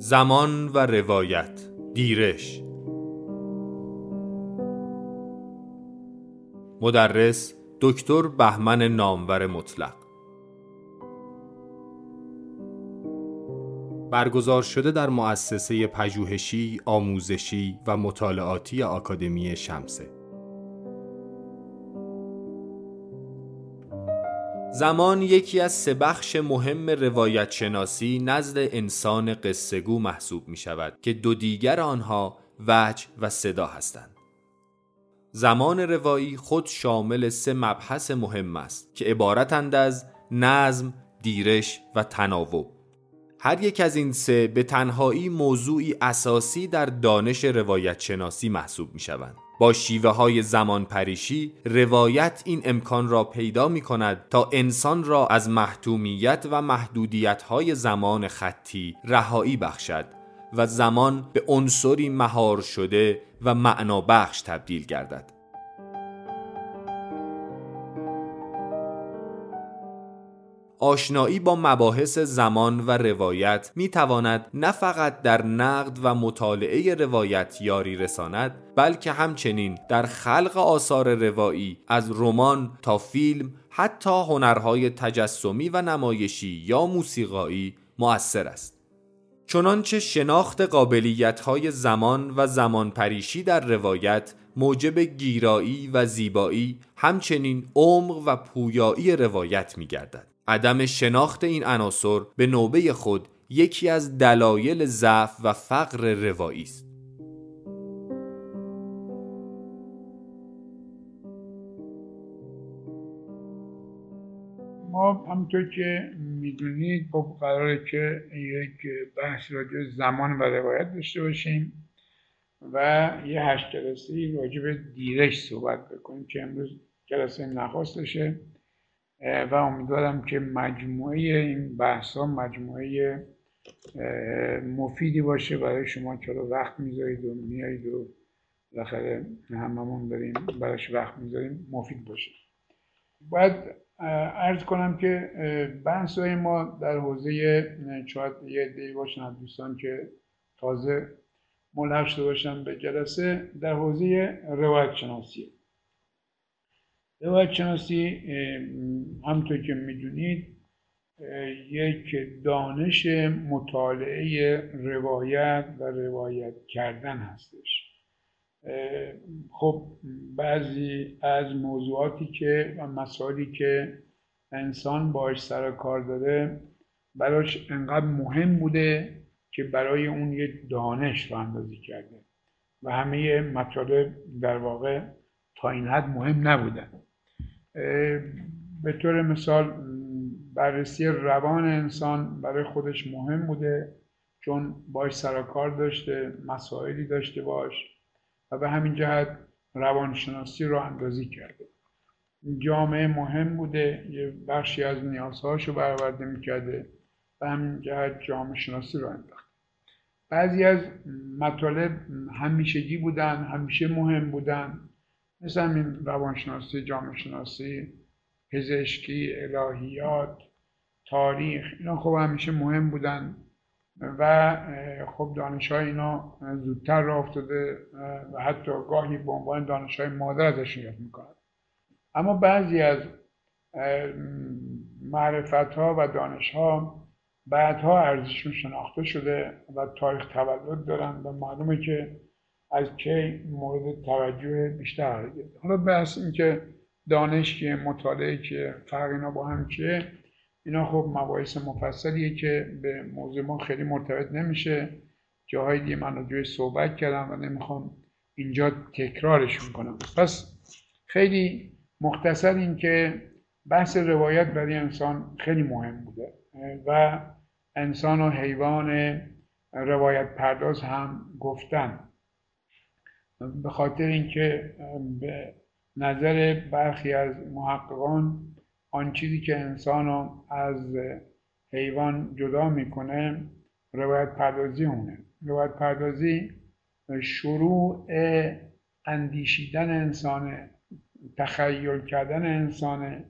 زمان و روایت، دیرش. مدرس دکتر بهمن نامور مطلق. برگزار شده در مؤسسه پژوهشی، آموزشی و مطالعاتی آکادمی شمسه. زمان یکی از 3 بخش مهم روایت شناسی نزد انسان قصه‌گو محسوب می شود که 2 دیگر آنها وجه و صدا هستند. زمان روایی خود شامل 3 مبحث مهم است که عبارتند از نظم، دیرش و تناوب. هر یک از این 3 به تنهایی موضوعی اساسی در دانش روایت شناسی محسوب می شوند. با شیوه های زمان پریشی، روایت این امکان را پیدا می کند تا انسان را از محتومیت و محدودیت های زمان خطی رهایی بخشد و زمان به عنصری مهار شده و معنا بخش تبدیل گردد. آشنایی با مباحث زمان و روایت می تواند نه فقط در نقد و مطالعه روایت یاری رساند، بلکه همچنین در خلق آثار روایی از رمان تا فیلم، حتی هنرهای تجسمی و نمایشی یا موسیقایی مؤثر است. چنانچه شناخت قابلیت‌های زمان و زمانپریشی در روایت موجب گیرایی و زیبایی، همچنین عمق و پویایی روایت می‌گردد. عدم شناخت این عناصر به نوبه خود یکی از دلایل ضعف و فقر روایی است. ما همونطور که میدونید قراره که یک بحث راجع به زمان و روایت داشته باشیم و یه 8 جلسه‌ای راجع به دیرش صحبت بکنیم که امروز جلسه نخست باشه و امیدوارم که مجموعه این بحث‌ها مجموعه مفیدی باشه برای شما که وقت می‌ذارید و میایید و بالاخره هممون داریم براش وقت می‌ذاریم مفید باشه. باید عرض کنم که بحث‌های ما در حوزه شاید یه عده‌ای باشن دوستان که تازه ملحق شده باشن به جلسه در حوزه روایت شناسی. روایت شناسی همونطور که میدونید یک دانش مطالعه روایت و روایت کردن هستش. خب بعضی از موضوعاتی که و مسائلی که انسان باهاش سر و کار داره براش انقدر مهم بوده که برای اون یک دانش راه‌اندازی کرده و همه مطالب در واقع تا این حد مهم نبودن. به طور مثال بررسی روان انسان برای خودش مهم بوده چون باش سر و کار داشته، مسائلی داشته باش و به همین جهت روانشناسی راه اندازی کرده. جامعه مهم بوده، یه بخشی از نیازهاشو برآورده میکرده و همین جهت جامعه شناسی راه انداخته. بعضی از مطالب همیشگی بودن، همیشه مهم بودن، مثل همین روانشناسی، جامعه شناسی، پزشکی، الهیات، تاریخ، اینا خب همیشه مهم بودن و خب دانش‌های اینا زودتر راه افتاده و حتی گاهی به عنوان دانش‌های مادر ازشون یاد می‌کنند. اما بعضی از معرفت‌ها و دانش‌ها بعدها ارزششون شناخته شده و تاریخ تولد دارن و معلومه که از کی مورد توجه بیشتر قرار گرفته. حالا بس اینکه دانش که مطالعه که فرق اینا با هم چیه، اینا خب مباحث مفصلیه که به موضوع ما خیلی مرتبط نمیشه. جاهای دیگه من راجعش صحبت کردم و نمیخوام اینجا تکرارشون کنم. پس خیلی مختصر این که بحث روایت برای انسان خیلی مهم بوده و انسان و حیوان روایت پرداز هم گفتن، به خاطر اینکه به نظر برخی از محققان آن چیزی که انسانو از حیوان جدا میکنه روایت پردازی اونه. روایت پردازی شروع اندیشیدن انسانه، تخیل کردن انسانه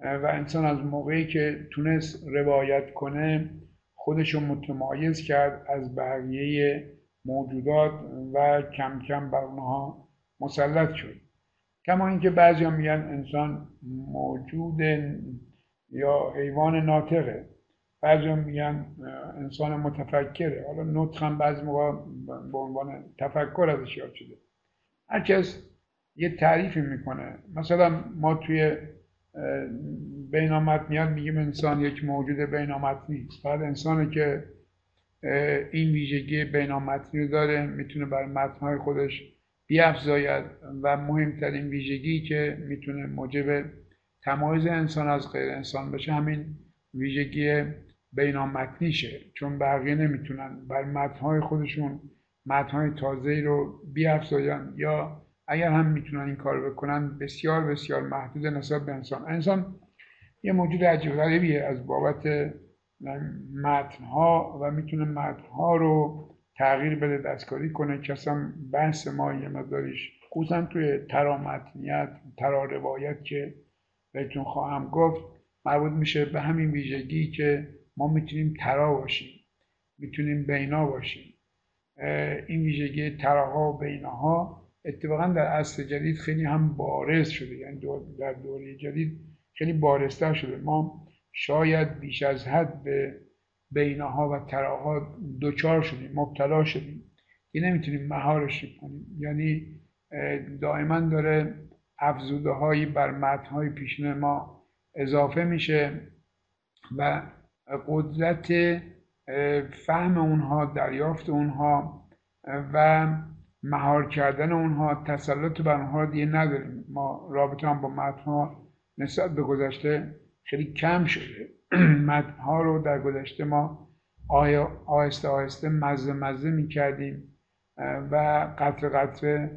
و انسان از موقعی که تونست روایت کنه خودشو متمایز کرد از بقیه موجودات و کم کم بر اونها مسلط شد. کما اینکه بعضیا میگن انسان موجود یا حیوان ناطقه، بعضیا میگن انسان متفکره، حالا نطق هم بعضی موقع به عنوان تفکر ازش یاد شده. هر کس یه تعریفی میکنه. مثلا ما توی بینامتنیات میگیم انسان یک موجود بینامتنی است. فقط انسانی که این ویژگی بینامتنی رو داره میتونه بر متن‌های خودش بیافزاید و مهمترین ویژگی که میتونه موجب تمایز انسان از غیر انسان بشه همین ویژگی بینامتنیشه، چون بقیه نمیتونن بر متن‌های خودشون متن‌های تازه‌ای رو بیافزاین، یا اگر هم میتونن این کار بکنن بسیار بسیار محدود نسبت به انسان. انسان یه موجود عجیب غریبیه از بابت متنها و میتونه متنها رو تغییر بده، دستکاری کنه. کسا بحث ما یه مقداریش خصوصا توی ترامتنیت تراروایت که بهتون خواهم گفت مربوط میشه به همین ویژگی که ما میتونیم ترا باشیم، میتونیم بینا باشیم. این ویژگی تراها و بیناها اتفاقا در عصر جدید خیلی هم بارز شده، یعنی در دوره جدید خیلی بارزتر شده. ما شاید بیش از حد به بیناها و تراها دوچار شدیم، مبتلا شدیم که نمیتونیم مهارش کنیم، یعنی دائما داره افزوده هایی بر متن‌های پیشین ما اضافه میشه و قدرت فهم اونها، دریافت اونها و مهار کردن اونها، تسلط بر اونها دیگه نداریم. ما رابطه هم با متن‌ها نسبت به گذشته خیلی کم شده. متن‌ها رو در گذشته ما آهسته آهسته مزه می‌کردیم و قطره قطره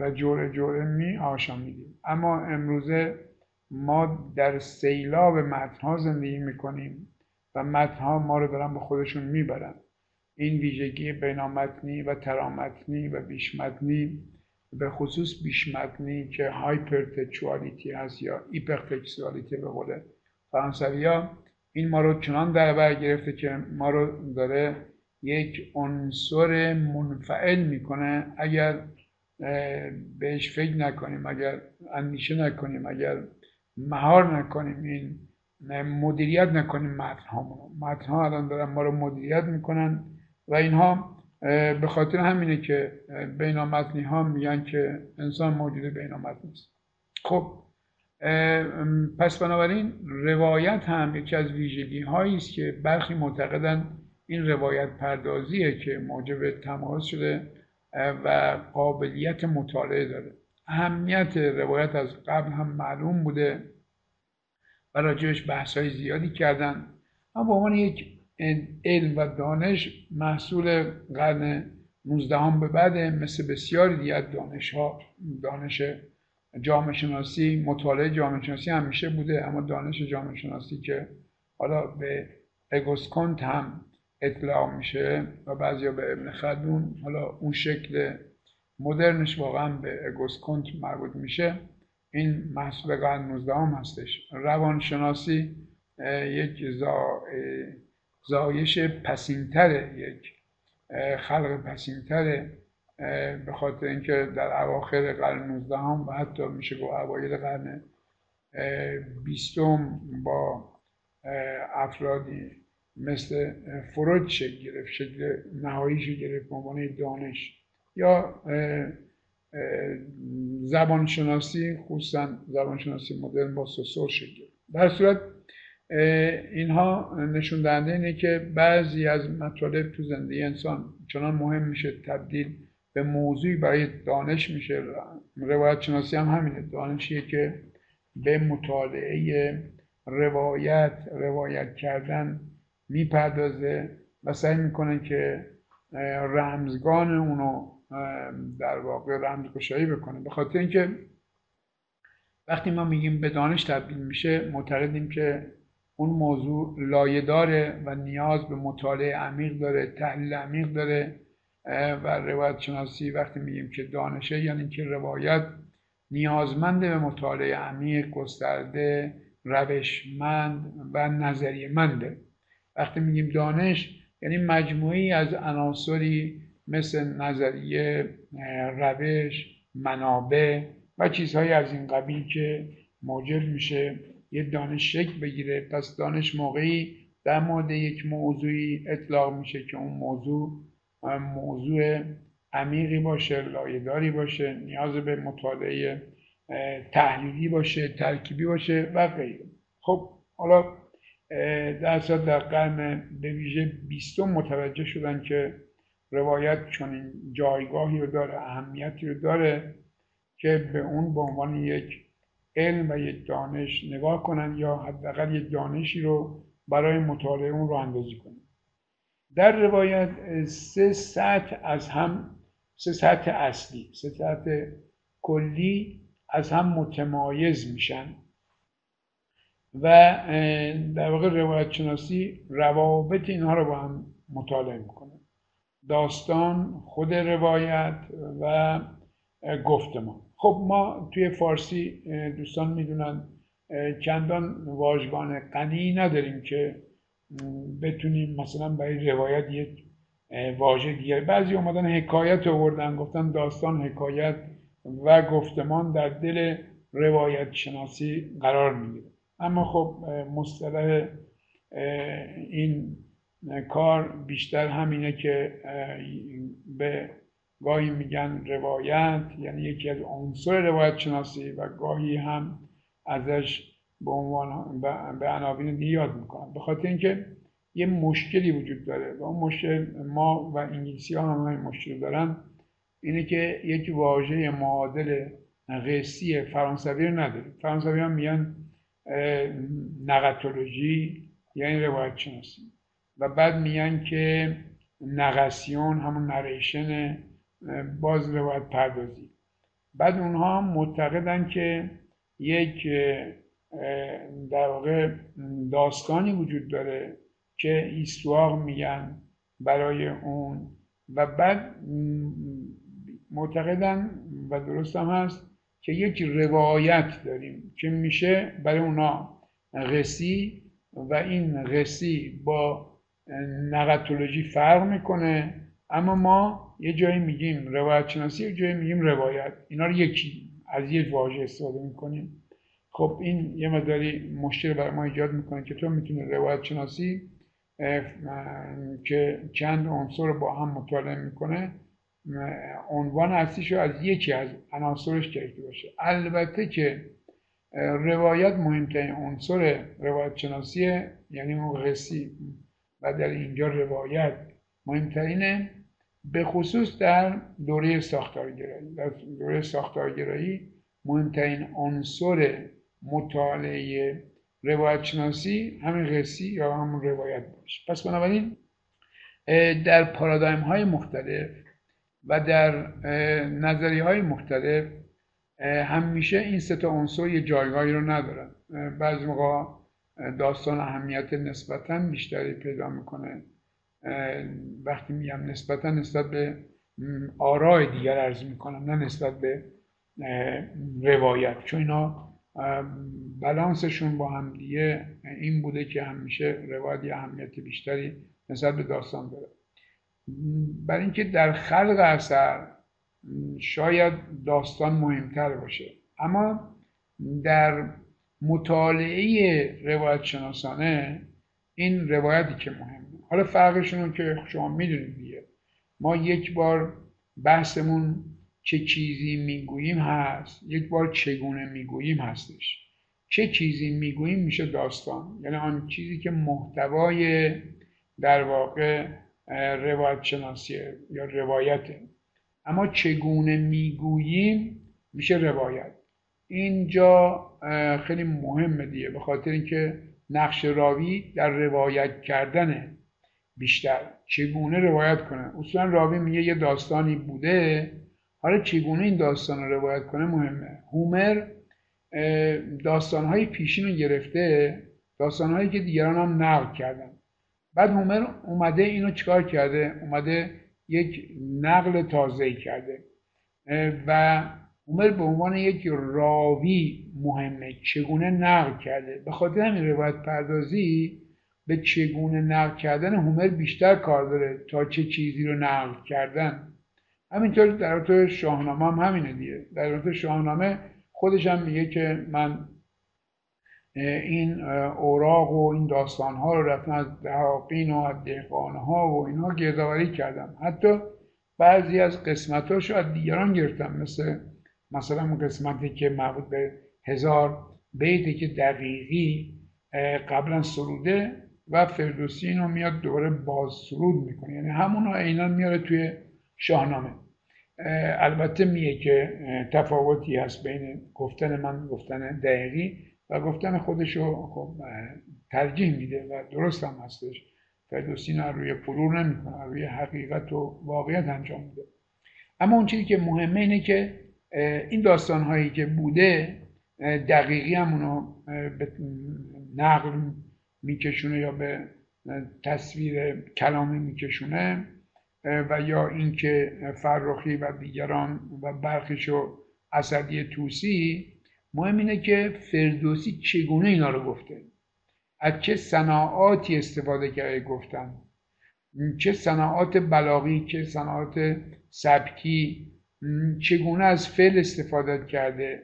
و جرعه جرعه می‌آشامیدیم، اما امروزه ما در سیلاب متن‌ها زندگی می‌کنیم و متن‌ها ما رو دارن به خودشون میبرن. این ویژگی بینامتنی و ترامتنی و بیشمتنی، به خصوص بیشمتنی که هایپرتکچوالیتی هست یا ایپرتکچوالیتی به قول فرانسویا، این ما رو چنان در بر گرفته که ما رو داره یک عنصر منفعل میکنه اگر بهش فکر نکنیم، اگر اندیشه نکنیم، اگر مهار نکنیم، این مدیریت نکنیم متن‌ها الان دارن ما رو مدیریت میکنن. و اینها به خاطر همینه که بینامتنی ها میگن که انسان موجود بینامتنی است. خب پس بنابراین روایت هم یکی از ویژگی هایی است که برخی معتقدن این روایت پردازیه که موجب تمایز شده و قابلیت مطالعه داره. اهمیت روایت از قبل هم معلوم بوده و راجعش بحث های زیادی کردن، اما به عنوان یک علم و دانش محصول قرن 19 به بعده، مثل بسیاری دیگر دانش‌ها، دانش جامعه شناسی، مطالعه جامعه شناسی همیشه بوده، اما دانش جامعه شناسی که حالا به اگوسکونت هم اطلاع میشه و بعضیا به ابن خلدون، حالا اون شکل مدرنش واقعا به اگوسکونت مربوط میشه، این محصول قرن 19 هستش. روانشناسی یک زایش پسینتره، یک خلق پسینتره، به خاطر اینکه در اواخر قرن 19 و حتی میشه گفت اوایل قرن 20 با افرادی مثل فروید شکل نهاییش گرفت به عنوان دانش. یا زبانشناسی، خصوصا زبانشناسی مدرن با سوسور شکل. در صورت اینها نشون دهنده اینه که بعضی از مطالب تو زندگی انسان چنان مهم میشه تبدیل به موضوعی برای دانش میشه. روایت شناسی هم همینه، دانشیه که به مطالعه روایت کردن میپردازه و سعی میکنه که رمزگان اونو در واقع رمزگشایی بکنه. به خاطر اینکه وقتی ما میگیم به دانش تبدیل میشه، معتقدیم که اون موضوع لایه‌داره و نیاز به مطالعه عمیق داره، تحلیل عمیق داره. و روایت شناسی وقتی میگیم که دانشه، یعنی که روایت نیازمند به مطالعه عمیق، گسترده، روشمند و نظریه‌منده. وقتی میگیم دانش یعنی مجموعی از عناصری مثل نظریه، روش، منابع و چیزهای از این قبیل که موجب میشه یه دانش شکل بگیره. پس دانش موقعی در مورد یک موضوعی اطلاق میشه که اون موضوع عمیقی باشه، لایه‌داری باشه، نیاز به مطالعه تحلیلی باشه، ترکیبی باشه و غیره. خب حالا در قرن به ویژه بیستم متوجه شدن که روایت چنین جایگاهی رو داره، اهمیتی رو داره که به اون به عنوان یک علم و یک دانش نگاه کنن یا حداقل یک دانشی رو برای مطالعه اون رو اندازی کنن. در روایت سه سطح کلی از هم متمایز میشن و در واقع روایت شناسی روابط اینها رو با هم مطالعه میکنه: داستان، خود روایت و گفتمان. خب ما توی فارسی دوستان میدونن چندان واژگان غنی نداریم که بتونیم مثلا برای روایت یک واژه دیگه، بعضی اومدن حکایت آوردن، گفتن داستان، حکایت و گفتمان در دل روایت شناسی قرار میگیره. اما خب مصطلح این کار بیشتر همینه که به گاهی میگن روایت، یعنی یکی از عناصر روایت شناسی، و گاهی هم ازش به عنوان به عناوین دیگه یاد میکنن، به خاطر اینکه یه مشکلی وجود داره و اون مشکل ما و انگلیسی ها هم مشکل دارن، اینه که یک واژه معادل غسی فرانسوی رو نداره. فرانسوی هم میگن نقطولوژی یعنی روایت شناسی، و بعد میگن که نقاسیون همون نریشن، باز روایت پردازی. بعد اونها معتقدن که یک در واقع داستانی وجود داره که ایستواق میگن برای اون، و بعد معتقدن و درست هم هست که یک روایت داریم که میشه برای اونا قصی، و این قصی با نقطولوژی فرق میکنه. اما ما یه جایی میگیم روایت شناسی، یه جایی میگیم روایت، اینا رو یکی از یک واژه استفاده میکنیم. خب این یه مقداری مشکل برای ما ایجاد میکنه که تو میتونی روایت شناسی که چند عنصر با هم مطالعه میکنه عنوان اصلیش رو از یکی از عناصرش گرفته باشه. البته که روایت مهمترین عنصر روایت شناسیه، یعنی مقصی، و در اینجا روایت مهمترینه، به خصوص در دوره ساختارگرایی. در دوره ساختارگرایی مهمترین عنصر مطالعه روایت شناسی همین قصه یا همون روایت باشه. پس بنابراین در پارادایم های مختلف و در نظریه های مختلف همیشه این سه تا عنصر یه جایگاهی رو ندارن. بعضی موقع داستان اهمیت نسبتاً بیشتری پیدا میکنه، وقتی میگم نسبتاً نسبت به آراء دیگر عرض میکنم، نه نسبت به روایت، چون اینا بالانسشون با هم دیگه این بوده که همیشه روایت یه اهمیت بیشتری نسبت به داستان داره. برای اینکه در خلق اثر شاید داستان مهمتر باشه، اما در مطالعه روایت شناسانه این روایتی که مهمه. حالا فرقشون رو که شما میدونید دیگه، ما یک بار بحثمون چه چیزی میگوییم هست، یک بار چگونه میگوییم هستش. چه چیزی میگوییم میشه داستان، یعنی آن چیزی که محتوای در واقع روایت شناسیه یا روایته، اما چگونه میگوییم میشه روایت. اینجا خیلی مهمه دیگه، به خاطر اینکه نقش راوی در روایت کردنه بیشتر، چگونه روایت کنه. اصولا راوی میگه یه داستانی بوده، حالا چگونه این داستان رو روایت کنه مهمه. هومر داستانهای پیشین رو گرفته، داستانهایی که دیگران هم نقل کردن، بعد هومر اومده اینو چکار کرده، اومده یک نقل تازه‌ای کرده، و هومر به عنوان یک راوی مهمه، چگونه نقل کرده. به خاطر همین روایت پردازی به چگونه نقل کردن هومر بیشتر کار داره تا چه چیزی رو نقل کردن. همینطور در مورد شاهنامه هم همینه دیگه. در مورد شاهنامه خودش هم میگه که من این اوراق و این داستان‌ها رو رفتم از دهاقین و از دهقان‌ها و اینها گردآوری کردم. حتی بعضی از قسمت‌هاش رو از دیگران گرفتم، مثلا قسمتی که مربوط به 1000 بیتی که دقیقی قبلا سروده و فردوسی اینو میاد دوباره باز سرود میکنه، یعنی همونو عیناً میاره توی شاهنامه. البته میگه که تفاوتی هست بین گفتن من، گفتن دقیقی و گفتن خودشو ترجیح میده و درست هم هستش. فردوسی نه روی پرور نمیکنه، روی حقیقت و واقعیت انجام میده. اما اون چیزی که مهمه اینه که این داستان‌هایی که بوده دقیقی هم اونو به نقل میکشونه یا به تصویر کلامی میکشونه و یا اینکه فرخی و دیگران و برخیش و اسدی طوسی. مهم اینه که فردوسی چگونه اینا رو گفته، از چه صناعاتی استفاده کرده گفتن، چه صناعات بلاغی، چه صناعات سبکی، چگونه از فعل استفاده کرده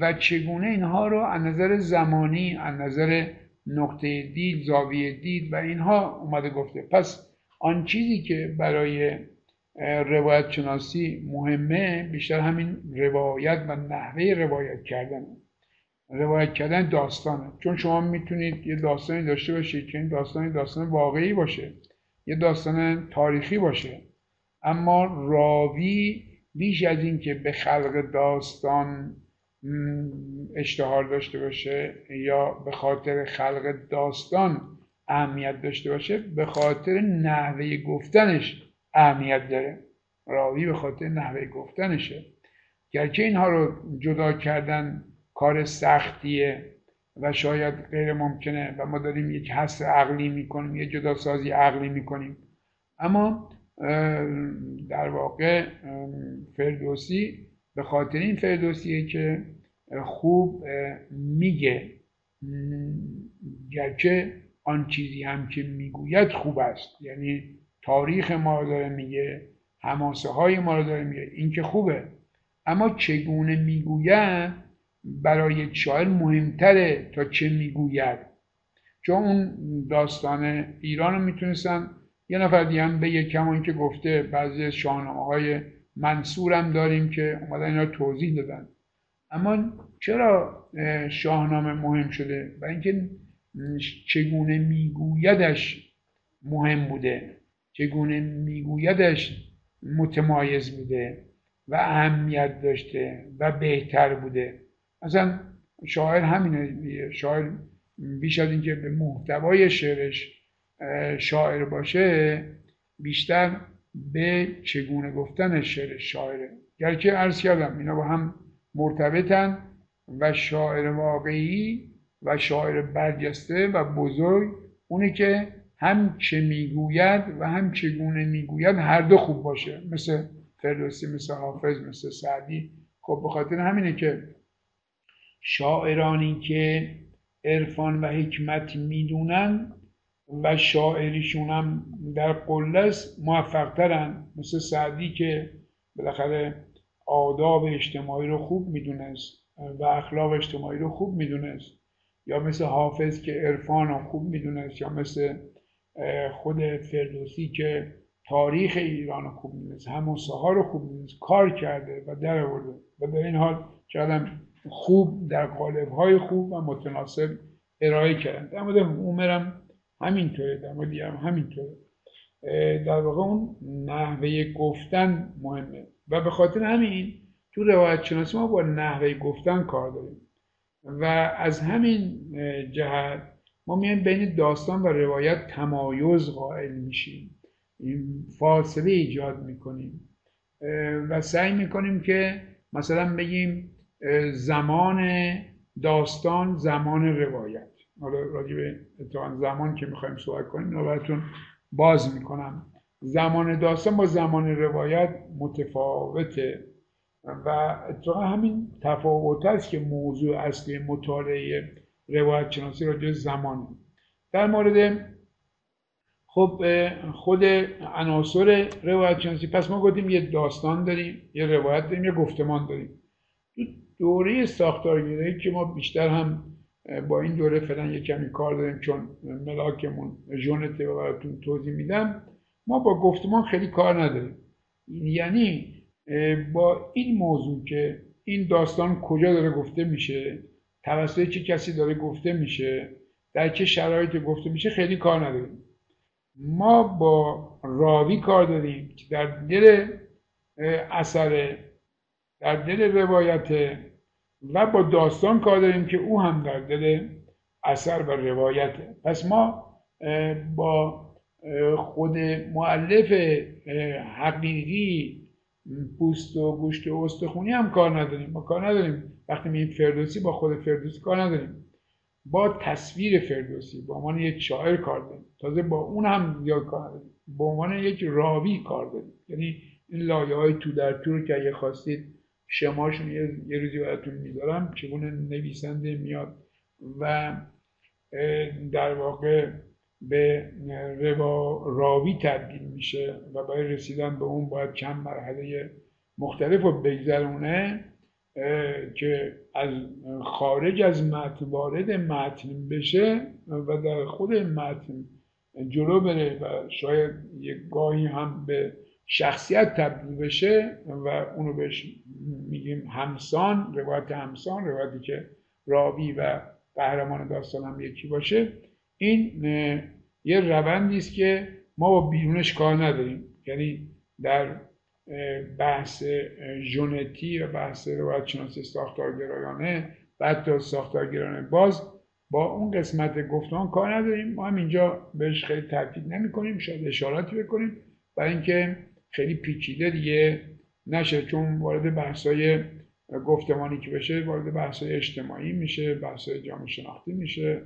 و چگونه اینها رو از نظر زمانی، از نظر نقطه دید، زاویه دید و اینها اومده گفته. پس آن چیزی که برای روایت شناسی مهمه بیشتر همین روایت و نحوه روایت کردن، روایت کردن داستانه. چون شما میتونید یه داستانی داشته باشید که این داستان واقعی باشه، یه داستان تاریخی باشه، اما راوی بیش از این که به خلق داستان اشتهار داشته باشه یا به خاطر خلق داستان اهمیت داشته باشه، به خاطر نحوه گفتنش اهمیت داره. راوی به خاطر نحوه گفتنشه. گرچه اینها رو جدا کردن کار سختیه و شاید غیر ممکنه و ما داریم یک حس عقلی میکنیم، یک جدا سازی عقلی میکنیم، اما در واقع فردوسی به خاطر این فردوسیه که خوب میگه، گرچه آن چیزی هم که میگوید خوب است، یعنی تاریخ ما رو داره میگه، حماسه های ما رو داره میگه، این که خوبه، اما چگونه میگوید برای شاعر مهمتره تا چه میگوید. چون اون داستان ایران رو میتونستن یه نفر دیگه هم بگه، کما این که گفته بعضی شاهنامه های منصور هم داریم که اومدن اینا رو توضیح دادن. اما چرا شاهنامه مهم شده؟ برای اینکه چگونه میگویدش مهم بوده، چگونه میگویدش متمایز بوده و اهمیت داشته و بهتر بوده. اصلا شاعر همینه، شاعر بیش از اینکه به محتوای شعرش شاعر باشه بیشتر به چگونه گفتن شعر شاعره. گرچه عرض کردم اینا با هم مرتبطن و شاعر واقعی و شاعر برجسته و بزرگ اونی که هم چه میگوید و هم چگونه میگوید هر دو خوب باشه، مثل فردوسی، مثل حافظ، مثل سعدی. خب به خاطر همینه که شاعرانی که عرفان و حکمت میدونن و شاعریشون هم در قلس موفق ترن، مثل سعدی که بالاخره آداب اجتماعی رو خوب میدونست و اخلاق اجتماعی رو خوب میدونست، یا مثل حافظ که عرفان رو خوب میدونست، یا مثل خود فردوسی که تاریخ ایران رو خوب میدونست، حماسه ها رو خوب میدونست، کار کرده و در آورده و در این حال چقدرم خوب در قالب های خوب و متناسب ارائه کردن. در مورد هومرم همینطوره، در مورد دیگه هم همینطوره. در واقع اون نحوه گفتن مهمه و به خاطر همین تو روایت شناسی ما با نحوه گفتن کار داریم و از همین جهت ما میایم بین داستان و روایت تمایز قائل میشیم، فاصله ایجاد میکنیم و سعی میکنیم که مثلا بگیم زمان داستان، زمان روایت. حالا راجع به زمان که میخوایم صحبت کنیم نوبتون باز میکنم. زمان داستان با زمان روایت متفاوته و اتفاقا همین تفاوت است که موضوع اصلی مطالعه روایت شناسی راجع به زمانه. در مورد خب خود عناصر روایت شناسی، پس ما گفتیم یه داستان داریم، یه روایت داریم، یه گفتمان داریم. تو دوره ساختارگرایی که ما بیشتر هم با این دوره فعلا یه کمی کار داریم چون ملاکمون ژنت رو براتون توضیح میدم، ما با گفتمان خیلی کار نداریم. یعنی با این موضوع که این داستان کجا داره گفته میشه، توسط چه کسی داره گفته میشه، در چه شرایطی گفته میشه، خیلی کار نداریم. ما با راوی کار داریم که در دل اثر، در دل روایت، و با داستان کار داریم که او هم در دل اثر و روایته. پس ما با خود مؤلف حقیقی پوست و گوشت و استخونی هم کار نداریم. ما کار نداریم وقتی میگیم فردوسی، با خود فردوسی کار نداریم، با تصویر فردوسی به عنوان یک شاعر کار داریم، تازه با اون هم زیاد کار داریم، به عنوان یک راوی کار داریم. یعنی این لایه‌های تو در تو رو که اگه خواستید شماشون یه روزی براتون میذارم چگونه نویسنده میاد و در واقع به راوی تبدیل میشه و برای رسیدن به اون باید چند مرحله مختلف رو بگذرونه که از خارج از متن وارد متن بشه و در خود متن جلو بره و شاید یک گاهی هم به شخصیت تبدیل بشه و اونو بهش میگیم همسان، روایت همسان، روایتی که راوی و قهرمان داستان هم یکی باشه. این یه روندی است که ما با بیرونش کار نداریم. یعنی در بحث ژنتی و بحث روایت شناسی ساختارگرایانه و حتی ساختارگرایانه باز با اون قسمت گفتمان کار نداریم. ما هم اینجا بهش خیلی تاکید نمی‌کنیم، شاید اشاراتی بکنیم برای اینکه خیلی پیچیده دیگه نشه، چون وارد بحث‌های گفتمانی که بشه وارد بحث‌های اجتماعی میشه، بحث‌های جامعه شناختی میشه،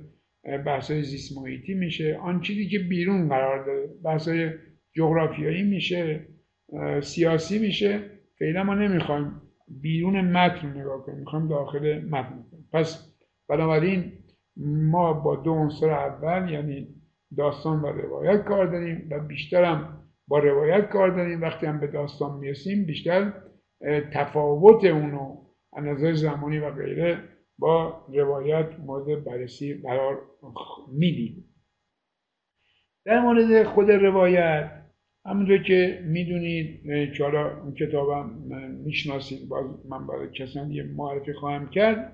بحث‌های زیست محیطی میشه، آن چیزی که بیرون قرار داره، بحث‌های جغرافیایی میشه، سیاسی میشه. فعلا ما نمیخوایم بیرون متن نگاه کنیم، میخوایم داخل متن. پس بنابراین ما با دو عنصر اول یعنی داستان و روایت کار داریم و بیشتر هم با روایت کار داریم. وقتی هم به داستان میرسیم بیشتر تفاوت اونو از نظر زمانی و غیره با روایت مورد بررسی قرار میدیم. در مورد خود روایت همونطور که میدونید که حالا کتابم میشناسید، باز من برای کسانی معرفی خواهم کرد،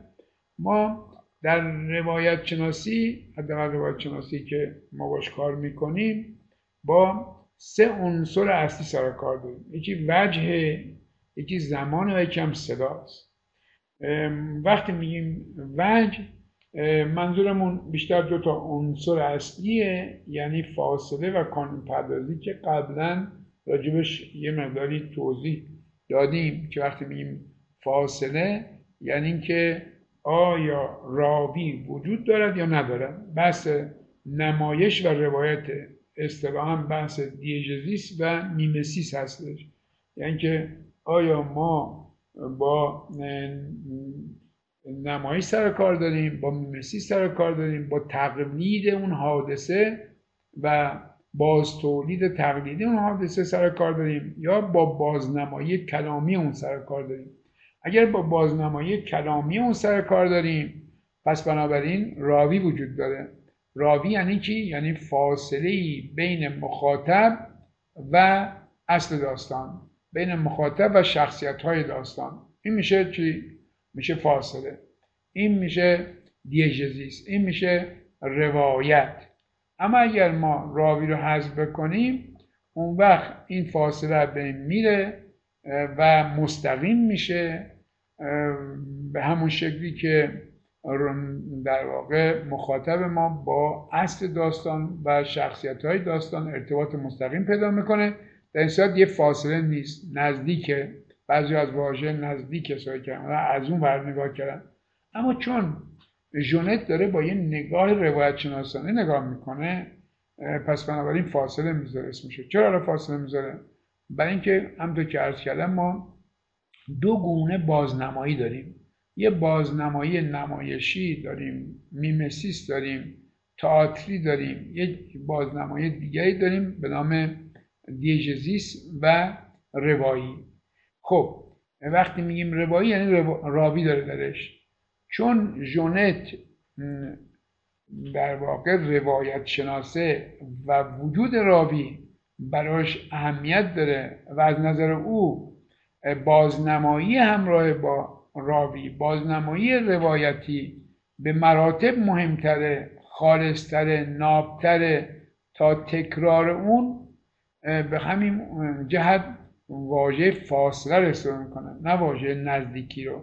ما در روایت شناسی، حداقل روایت شناسی که ما باش کار میکنیم، با سه عنصر اصلی سر کار داریم. یکی وجه، یکی زمان و یکی هم صداست. وقتی میگیم وجه منظورمون بیشتر دو تا عنصر اصلیه، یعنی فاصله و کانون پردازی که قبلا راجبش یه مقداری توضیح دادیم که وقتی میگیم فاصله یعنی اینکه آیا راوی وجود دارد یا ندارد. بس نمایش و روایت اصطلاحاً بحث دیژزیس و میمسیس هستش، یعنی که آیا ما با نمایش سر کار داریم، با میمسیس سر کار داریم، با تقلید اون حادثه و بازتولید تقلیدی اون حادثه سر کار داریم، یا با بازنمایی کلامی اون سر کار داریم. اگر با بازنمایی کلامی اون سر کار داریم پس بنابراین راوی وجود داره. راوی یعنی چی؟ یعنی فاصله‌ای بین مخاطب و اصل داستان، بین مخاطب و شخصیت‌های داستان. این میشه چی؟ میشه فاصله. این میشه دیژزیس، این میشه روایت. اما اگر ما راوی رو حذف کنیم اون وقت این فاصله بین میره و مستقیم میشه به همون شکلی که در واقع مخاطب ما با اصل داستان و شخصیت‌های داستان ارتباط مستقیم پیدا میکنه. در این صورت یه فاصله نیست، نزدیکه. بعضی از واژه نزدیکه سعی کردن از اون ور نگاه کردن، اما چون ژنت داره با یه نگاه روایت شناسانه نگاه میکنه پس بنابراین فاصله میذاره اسمشو. چرا فاصله میذاره؟ برای اینکه همونطور که عرض کردم ما دو گونه بازنمایی داریم. یه بازنمایی نمایشی داریم، میمسیس داریم، تئاتری داریم، یک بازنمای دیگری داریم به نام دیژزیس و روایی. خب وقتی میگیم روایی یعنی راوی داره درش، چون ژنت در واقع روایت شناسه و وجود راوی براش اهمیت داره و از نظر او بازنمایی همراه با راوی، بازنمایی روایتی به مراتب مهمتره، خالصتره، نابتره تا تکرار اون، به همین جهت واژه فاصله رو استفاده میکنه نه واژه نزدیکی رو.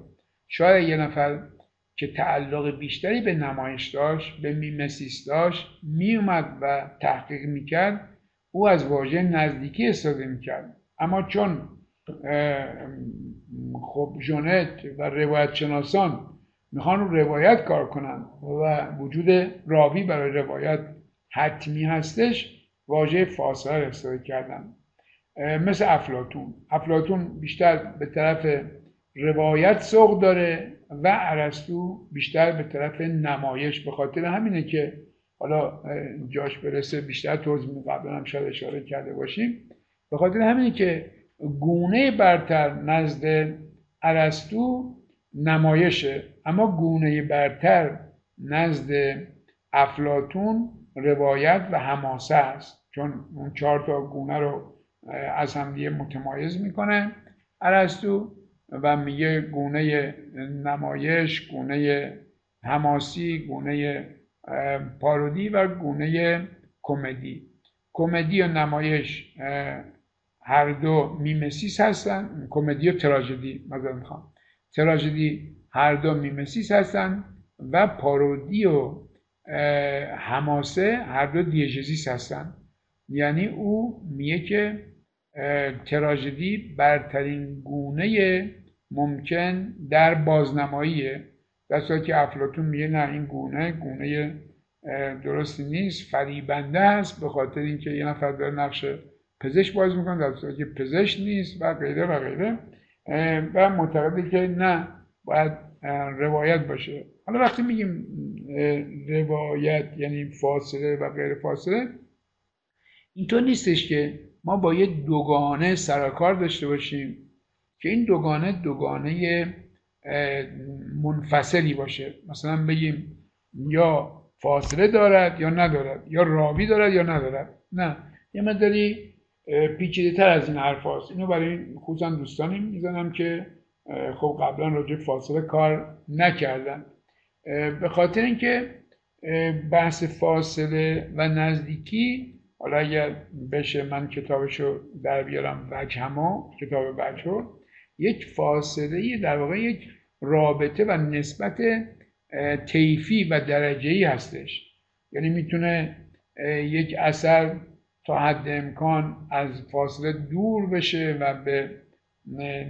شاید یه نفر که تعلق بیشتری به نمایش داشت، به میمسیس داشت، میومد و تحقیق میکرد، او از واژه نزدیکی استفاده میکرد. اما چون خب ژنت و روایت شناسان میخوان رو روایت کار کنن و وجود راوی برای روایت حتمی هستش، واژه فاصله رو استفاده کردن. مثل افلاطون، افلاطون بیشتر به طرف روایت سوق داره و ارسطو بیشتر به طرف نمایش. به خاطر همینه که حالا جاش برسه بیشتر توضیح میدم، قبلا هم شاید اشاره کرده باشیم، به خاطر همینه که گونه برتر نزد ارسطو نمایشه، اما گونه برتر نزد افلاطون روایت و حماسه است، چون اون 4 تا گونه رو از همدیگه متمایز میکنه ارسطو و میگه گونه نمایش، گونه حماسی، گونه پارودی و گونه کمدی. کمدی و نمایش هر دو میمسیس هستن، کمدی و تراژدی، مثلا میخوام تراژدی هر دو میمسیس هستن و پارودی و حماسه هر دو دیژزیس هستن. یعنی او میگه که تراژدی برترین گونه ممکن در بازنماییه، در صورتی که افلاطون میگه نه این گونه درستی نیست، فریبنده است، به خاطر اینکه یه نفر داره نقش پزشک بازی میکنه در صورتی که پزشک نیست و غیره و غیره، و معتقده که نه باید روایت باشه. حالا وقتی میگیم روایت یعنی فاصله و غیر فاصله، اینطور نیستش که ما با یه دوگانه سرکار داشته باشیم که این دوگانه منفصلی باشه، مثلا بگیم یا فاصله دارد یا ندارد، یا راوی دارد یا ندارد. نه، یه مقداری پیچیده تر از این حرف هست. اینو برای خصوصا دوستانی میزنم که خب قبلا راجع فاصله کار نکردن، به خاطر اینکه بحث فاصله و نزدیکی، حالا اگر بشه من کتابشو در بیارم، وجهما، کتاب وجهو، یک فاصله در واقع یک رابطه و نسبت طیفی و درجه‌ای هستش. یعنی میتونه یک اثر تا حد امکان از فاصله دور بشه و به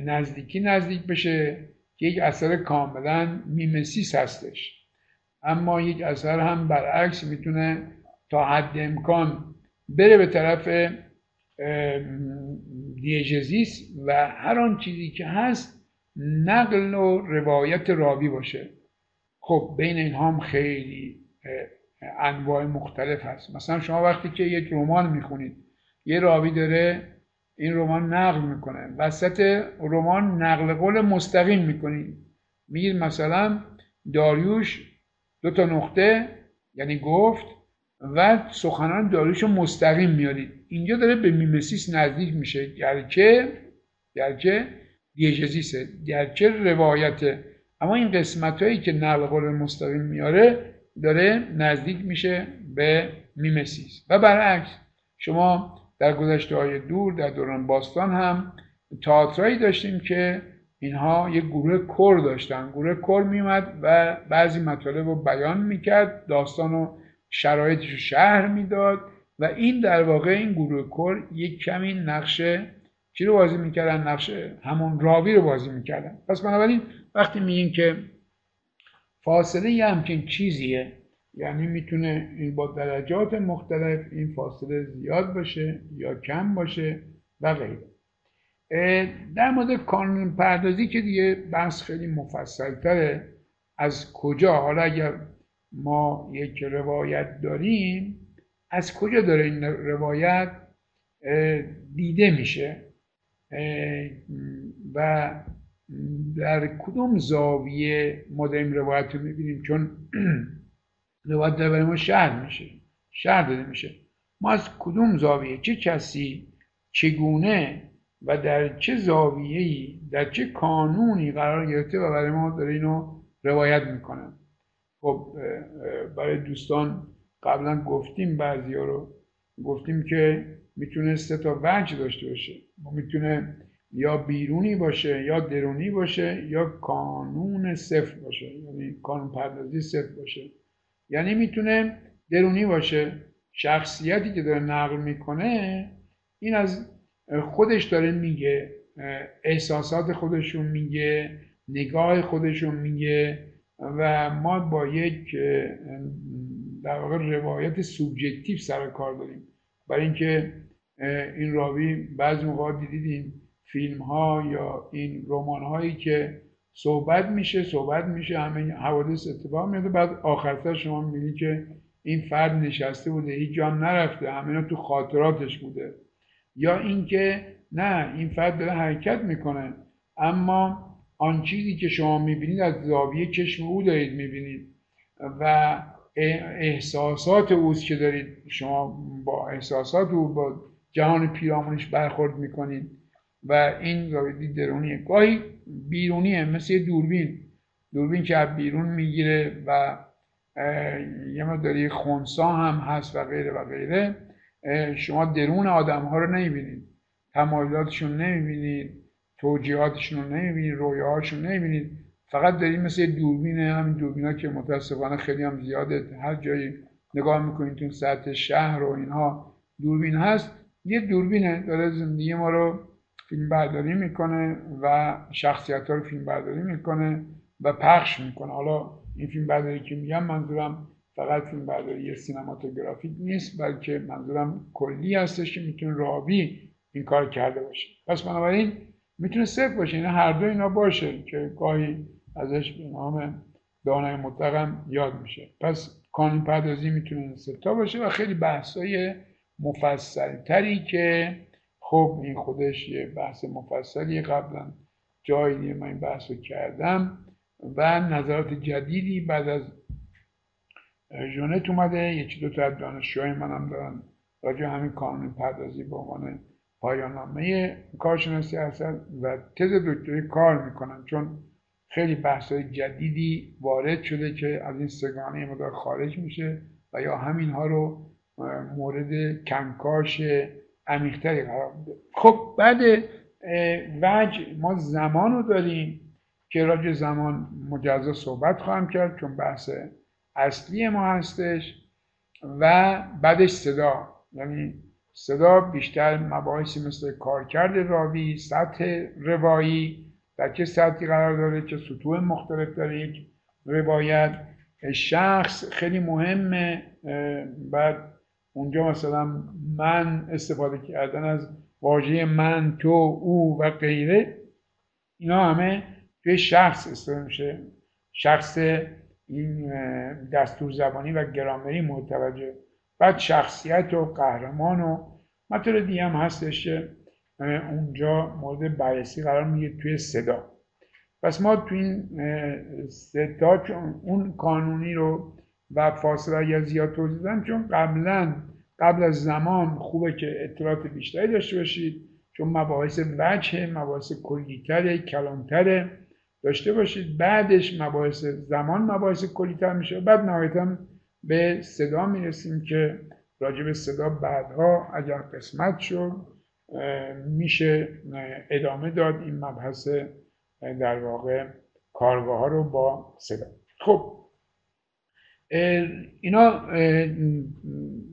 نزدیک بشه که یک اثر کاملا میمسیس هستش، اما یک اثر هم برعکس میتونه تا حد امکان بره به طرف دیژزیس و هر آن چیزی که هست نقل و روایت راوی باشه. خب بین اینها هم خیلی انواع مختلف هست. مثلا شما وقتی که یک رمان میخونید، یه راوی داره این رمان نقل میکنه، وسط رمان نقل قول مستقیم میکنید، میگید مثلا داریوش 2 نقطه یعنی گفت و سخنان داریوش رو مستقیم میارید. اینجا داره به میمسیس نزدیک میشه، گرچه دیژزیسه، گرچه روایته، اما این قسمت هایی که نقل قول مستقیم میاره داره نزدیک میشه به میمسیس. و برعکس شما در گذشته‌های دور در دوران باستان هم تئاترایی داشتیم که اینها یک گروه کور داشتن، گروه کور میومد و بعضی مطالب رو بیان میکرد، داستان و شرایطش رو شرح میداد و این در واقع این گروه کور یک کمی نقش چی رو بازی میکردن؟ نقش همون راوی رو بازی میکردن. پس بنابراین وقتی میگیم که فاصله یه همچین چیزیه، یعنی میتونه این با درجات مختلف این فاصله زیاد باشه یا کم باشه و غیره. در مورد کانون پردازی که دیگه بحث خیلی مفصل تره، از کجا، حالا اگر ما یک روایت داریم، از کجا داره این روایت دیده میشه و در کدوم زاویه ما داریم روایت رو میبینیم؟ چون روایت در برای ما شرح میشه، شرح داده میشه. ما از کدوم زاویه، چه کسی، چگونه و در چه زاویه‌ای، در چه کانونی قرار گرفته و برای ما داره اینو روایت میکنن. خب برای دوستان قبلا گفتیم، بعضیا رو گفتیم که میتونه سه تا وجه داشته باشه. میتونه یا بیرونی باشه، یا درونی باشه، یا کانون صفر باشه، یعنی کانون پردازی صفر باشه. یعنی میتونه درونی باشه، شخصیتی که داره نقل میکنه این از خودش داره میگه، احساسات خودشون میگه، نگاه خودشون میگه و ما با یک در واقع روایت سوبژکتیو سر کار داریم. برای اینکه این راوی بعضی موقع دیدیم فیلم ها یا این رمان هایی که صحبت میشه همه حوادث اتفاق میفته، بعد آخر سر شما میبینی که این فرد نشسته بوده، هیچ جا نرفته، همه تو خاطراتش بوده. یا اینکه نه، این فرد داره حرکت میکنه اما آن چیزی که شما میبینید از زاویه چشم او دارید میبینید و احساسات اوست که دارید شما با احساسات او، با جهان پیرامونش برخورد میکنید و این زاویه درونیه. گاهی بیرونیه، مثل دوربین که از بیرون میگیره و یه مقداری خونسا هم هست و غیره و غیره. شما درون آدم ها رو نمیبینید، تمایلاتشون نمیبینید، توجیهاتشون رو نمیبینید، رویاهاشون رو نمیبینید، فقط دارید مثل دوربین، همین دوربین ها که متاسفانه خیلی هم زیاده، هر جایی نگاه میکنید تو سطح شهر و اینها دوربین هست. یه دوربینه داره زندگی ما رو فیلم برداری میکنه و شخصیت ها رو فیلم برداری میکنه و پخش میکنه. حالا این فیلم برداری که میگم منظورم فقط فیلم برداری سینماتوگرافیک نیست، بلکه منظورم کلی هستش که میتونه راوی این کار کرده باشه. پس بنابراین میتونه صفر باشه، یعنی هر دو اینا باشه که گاهی ازش به نام دانای مطلق یاد میشه. پس کانون پردازی میتونه سه تا باشه و خیلی بحثای مفصل تری که خب این خودش یه بحث مفصلی، قبلا جایی من این بحث رو کردم و نظرات جدیدی بعد از ژنت اومده. یکی دو تا از دانشجوهای منم دارن راجع همین کانون پردازی به عنوان پایان‌نامه کارشناسی ارشد و تز دکتری کار میکنن، چون خیلی بحث‌های جدیدی وارد شده که از این سگانه مدار خارج میشه و یا همین‌ها رو مورد کنکاش عمیق‌تری قرار میده. خب بعد وجه ما زمان رو داریم که راجع زمان مجزا صحبت خواهم کرد چون بحث اصلی ما هستش، و بعدش صدا. یعنی صدا بیشتر مباحثی مثل کارکرد راوی، سطح روایی، در چه سطحی قرار داره، چه سطوح مختلف داره یک روایت، شخص خیلی مهمه. بعد اونجا مثلا من، استفاده کردن از واژه من، تو، او و غیره، اینا همه توی شخص استفاده میشه. شخص این دستور زبانی و گرامری متوجه، بعد شخصیت و قهرمان و مطلب دیگه هم هستش که اونجا مورد بررسی قرار میگیره توی صدا. پس ما توی این صدا چون اون کانونی رو و فاصله یا زیاد توضیح دادم، چون قبل از زمان خوبه که اطلاعات بیشتری داشته باشید، چون مباحث وجه، مباحث کلی‌تره، کلان‌تره داشته باشید. بعدش مباحث زمان مباحث کلی‌تر میشه، بعد نهایتاً به صدا میرسیم که راجع به صدا بعدها اگر قسمت شد میشه ادامه داد این مبحث در واقع کارگاه ها رو با صدا. خب اینا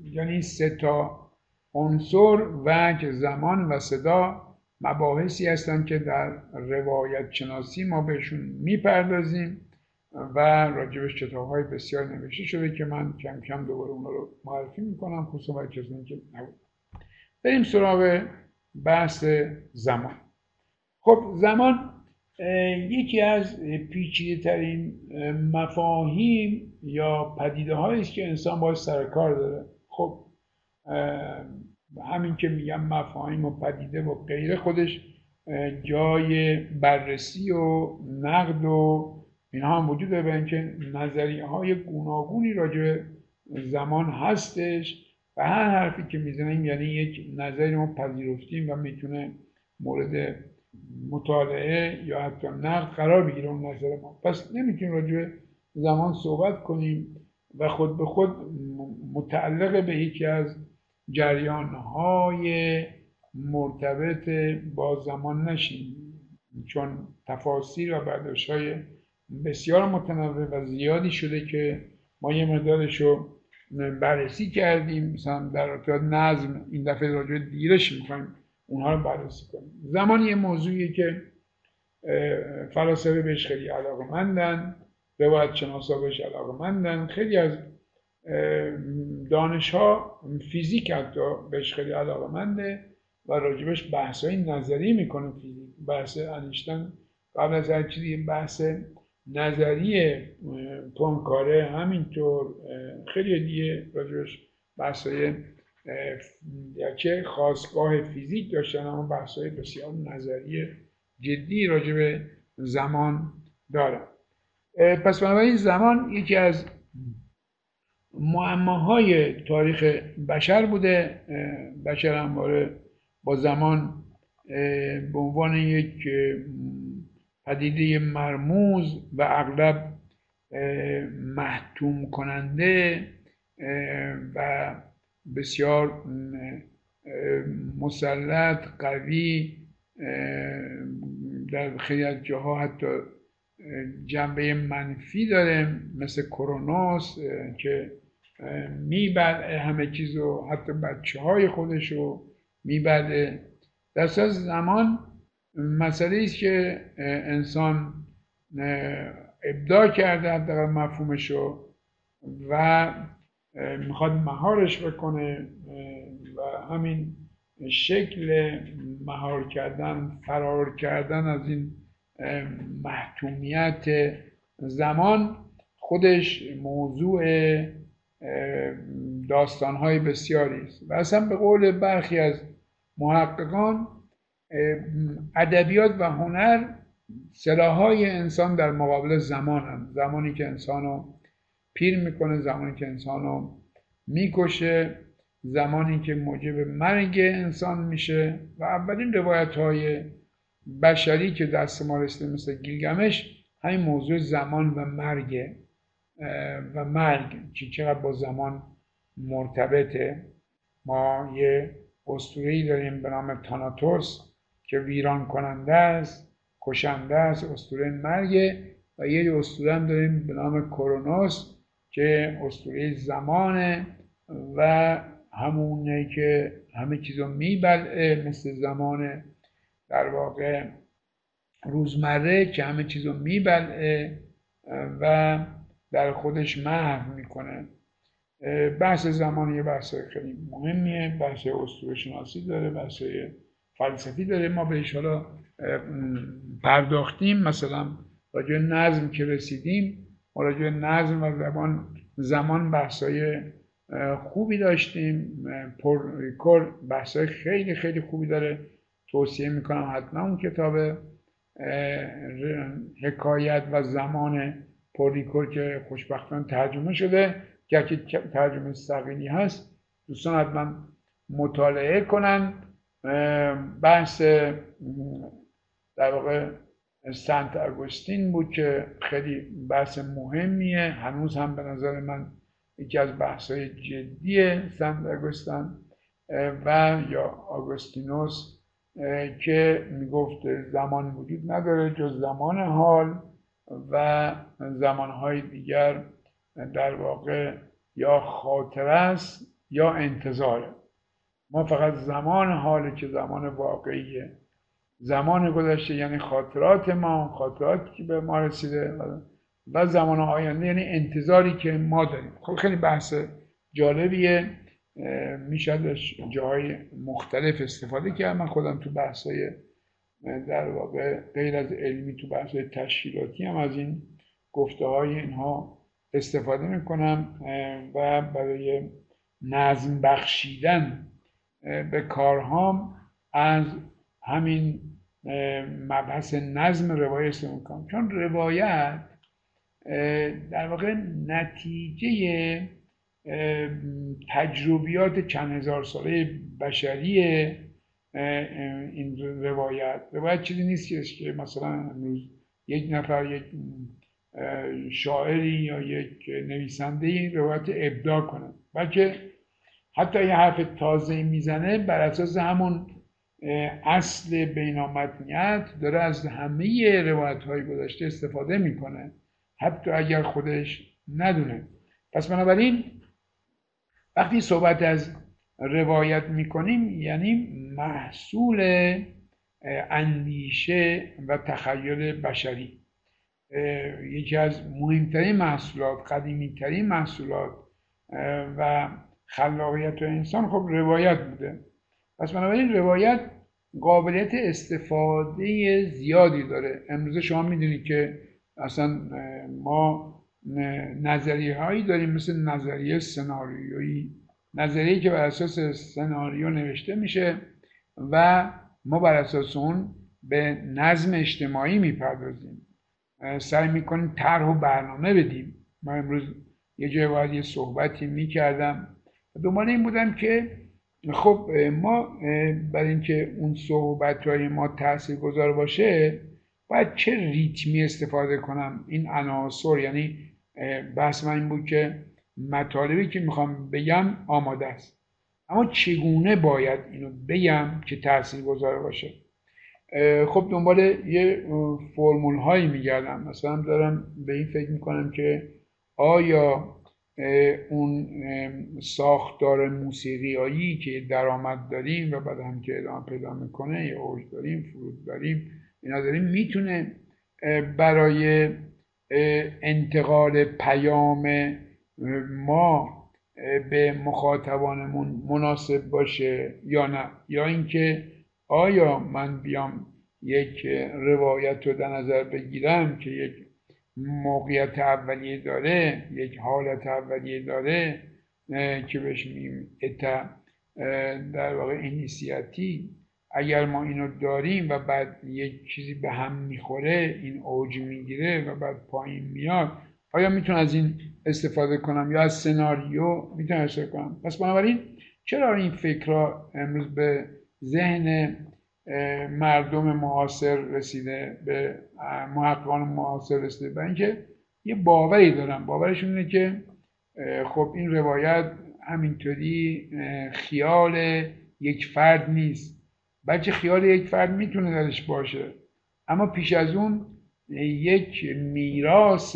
یعنی سه تا عنصر، وجه، زمان و صدا، مباحثی هستن که در روایت شناسی ما بهشون میپردازیم و راجبش کتاب‌های بسیار نوشته شده که من کم کم دوباره اونا رو معرفی میکنم، خصوصا برای کسانی که نبود. بریم سراغ بحث زمان. خب زمان یکی از پیچیده‌ترین مفاهیم یا پدیده‌هایی است که انسان باهاش سر کار داره. خب همین که میگم مفاهیم و پدیده و غیره خودش جای بررسی و نقد و اینها هم وجود داره، برای که نظریه‌های گوناگونی راجع به زمان هستش و هر حرفی که میزنیم یعنی یک نظری ما پذیرفتیم و میتونه مورد مطالعه یا حتی نقد قرار بگیره اون نظر ما. پس نمیتونیم راجع به زمان صحبت کنیم و خود به خود متعلق به یکی از جریان‌های مرتبط با زمان نشیم، چون تفاسیر و برداشت‌های بسیار متنوع و زیادی شده که ما یه مقدارش رو بررسی کردیم. مثلا در رابطه با نظم این دفعه راجع به دیرش می‌خوایم اونها رو بررسی کنیم. زمان یه موضوعیه که فلاسفه بهش خیلی علاقه‌مندن، روایت‌شناسا بهش علاقه‌مندن، خیلی از دانش‌ها فیزیک حتی بهش خیلی علاقه‌منده و راجبش بحث‌های نظری می‌کنه. فیزیک بحث اینشتین قبل از هر چیزی، بحث نظری پونکاره همینطور، خیلی دیگه راجبش بحث‌های یکی خاصگاه فیزیک داشتن، اما بحث‌های بسیار نظری جدی راجب زمان دارن. پس بنابراین زمان یکی از معماهای تاریخ بشر بوده. بشر همواره با زمان به عنوان یک پدیده مرموز و اغلب محتوم کننده و بسیار مسلط قوی در خیلی از جاها حتی جنبه منفی داره، مثل کرونوس که میبلعه همه چیز و حتی بچه های خودش رو میبلعه. در اصل زمان مسئله ایست که انسان ابداع کرده حداقل مفهومش رو و میخواد مهارش بکنه و همین شکل مهار کردن، فرار کردن از این محتومیت زمان خودش موضوع داستان‌های بسیاری است. و اصلا به قول برخی از محققان ادبیات و هنر سلاح‌های انسان در مقابل زمانند. زمانی که انسانو پیر میکنه، زمانی که انسانو میکشه، زمانی که موجب مرگ انسان میشه. و اولین روایت‌های بشری که دست ما رسیده مثل گیلگمش همین موضوع زمان و مرگ و مرگ که چقدر با زمان مرتبطه. ما یه اسطوره‌ای داریم به نام تاناتوس که ویران کننده است، کشنده است، اسطوره مرگ. و یه اسطوره هم داریم به نام کرونوس که اسطوره زمانه و همونه که همه چیزو میبلعه، مثل زمانه در واقع روزمره که همه چیزو میبلعه و در خودش محو میکنه. بحث زمان یه بحث خیلی مهمیه، بحث اسطوره‌شناسی داره، بحث فلسفی داره. ما بهش حالا پرداختیم، مثلا راجع نظم که رسیدیم، راجع نظم و زمان بحثای خوبی داشتیم. پریکور بحثای خیلی خیلی خوبی داره، توصیه میکنم حتما اون کتاب حکایت و زمان پریکور که خوشبختانه ترجمه شده، که ترجمه ساقینی هست، دوستان حتما مطالعه کنن. بحث در واقع سنت آگوستین بود که خیلی بحث مهمیه، هنوز هم به نظر من یکی از بحث‌های جدیه سنت آگوستین و یا آگوستینوس که میگفت زمان وجود نداره جز زمان حال و زمانهای دیگر در واقع یا خاطره است یا انتظاره. ما فقط زمان حاله که زمان واقعیه، زمان گذشته یعنی خاطرات ما، خاطراتی که به ما رسیده، و زمان آینده یعنی انتظاری که ما داریم. خب خیلی بحث جالبیه، میشه از جاهای مختلف استفاده کرد. من خودم تو بحث‌های در واقع غیر از علمی تو بحث تشکیلاتی هم از این گفته های اینها استفاده میکنم و برای نظم بخشیدن به کارهام از همین مبحث نظم روایت استفاده میکنم، چون روایت در واقع نتیجه تجربیات چند هزار ساله بشریه. این روایت چیزی نیست که مثلا امروز یک نفر یک شاعری یا یک نویسنده این روایت ابداع کنه، بلکه حتی یه حرف تازه میزنه بر اساس همون اصل بینامتنیت داره از همه روایت های گذشته استفاده میکنه، حتی اگر خودش ندونه. پس بنابراین وقتی صحبت از روایت میکنیم یعنی محصول اندیشه و تخیل بشری، یکی از مهمترین محصولات، قدیمیترین محصولات و خلاقیت انسان خب روایت بوده. پس بنابراین روایت قابلیت استفاده زیادی داره. امروز شما میدونید که اصلا ما نظریه هایی داریم مثل نظریه سناریویی، نظریه‌ای که بر اساس سناریو نوشته میشه و ما بر اساس اون به نظم اجتماعی میپردازیم، سعی میکنیم طرح و برنامه بدیم. من امروز یه جای باید یه صحبتی میکردم، دنبال این بودم که خب ما برای اینکه اون صحبت‌های ما تاثیرگذار باشه باید چه ریتمی استفاده کنم این عناصر، یعنی بحث من این بود که مطالبی که میخوام بگم آماده است، اما چگونه باید اینو بگم که تاثیرگذار باشه. خب دنبال یه فرمول هایی میگردم، مثلا دارم به این فکر میکنم که آیا اون ساختار موسیقیایی که درآمد داریم و بعد هم که ادامه پیدا میکنه یا اوج داریم، فرود داریم، اینا داریم، میتونه برای انتقال پیام ما به مخاطبانمون مناسب باشه یا نه، یا اینکه آیا من بیام یک روایت رو در نظر بگیرم که یک موقعیت اولیه داره، یک حالت اولیه داره که بهش میگیم در واقع اینیسیاتی، اگر ما اینو داریم و بعد یک چیزی به هم میخوره، این اوج میگیره و بعد پایین میاد، آیا میتونم از این استفاده کنم یا از سناریو میتونم استفاده کنم. پس بنابراین چرا این فکرها امروز به ذهن مردم معاصر رسیده، به محققان معاصر رسیده؟ برای اینکه یه باوری دارن، باورشون اینه که خب این روایت همینطوری خیال یک فرد نیست، بلکه خیال یک فرد میتونه درش باشه، اما پیش از اون یک میراث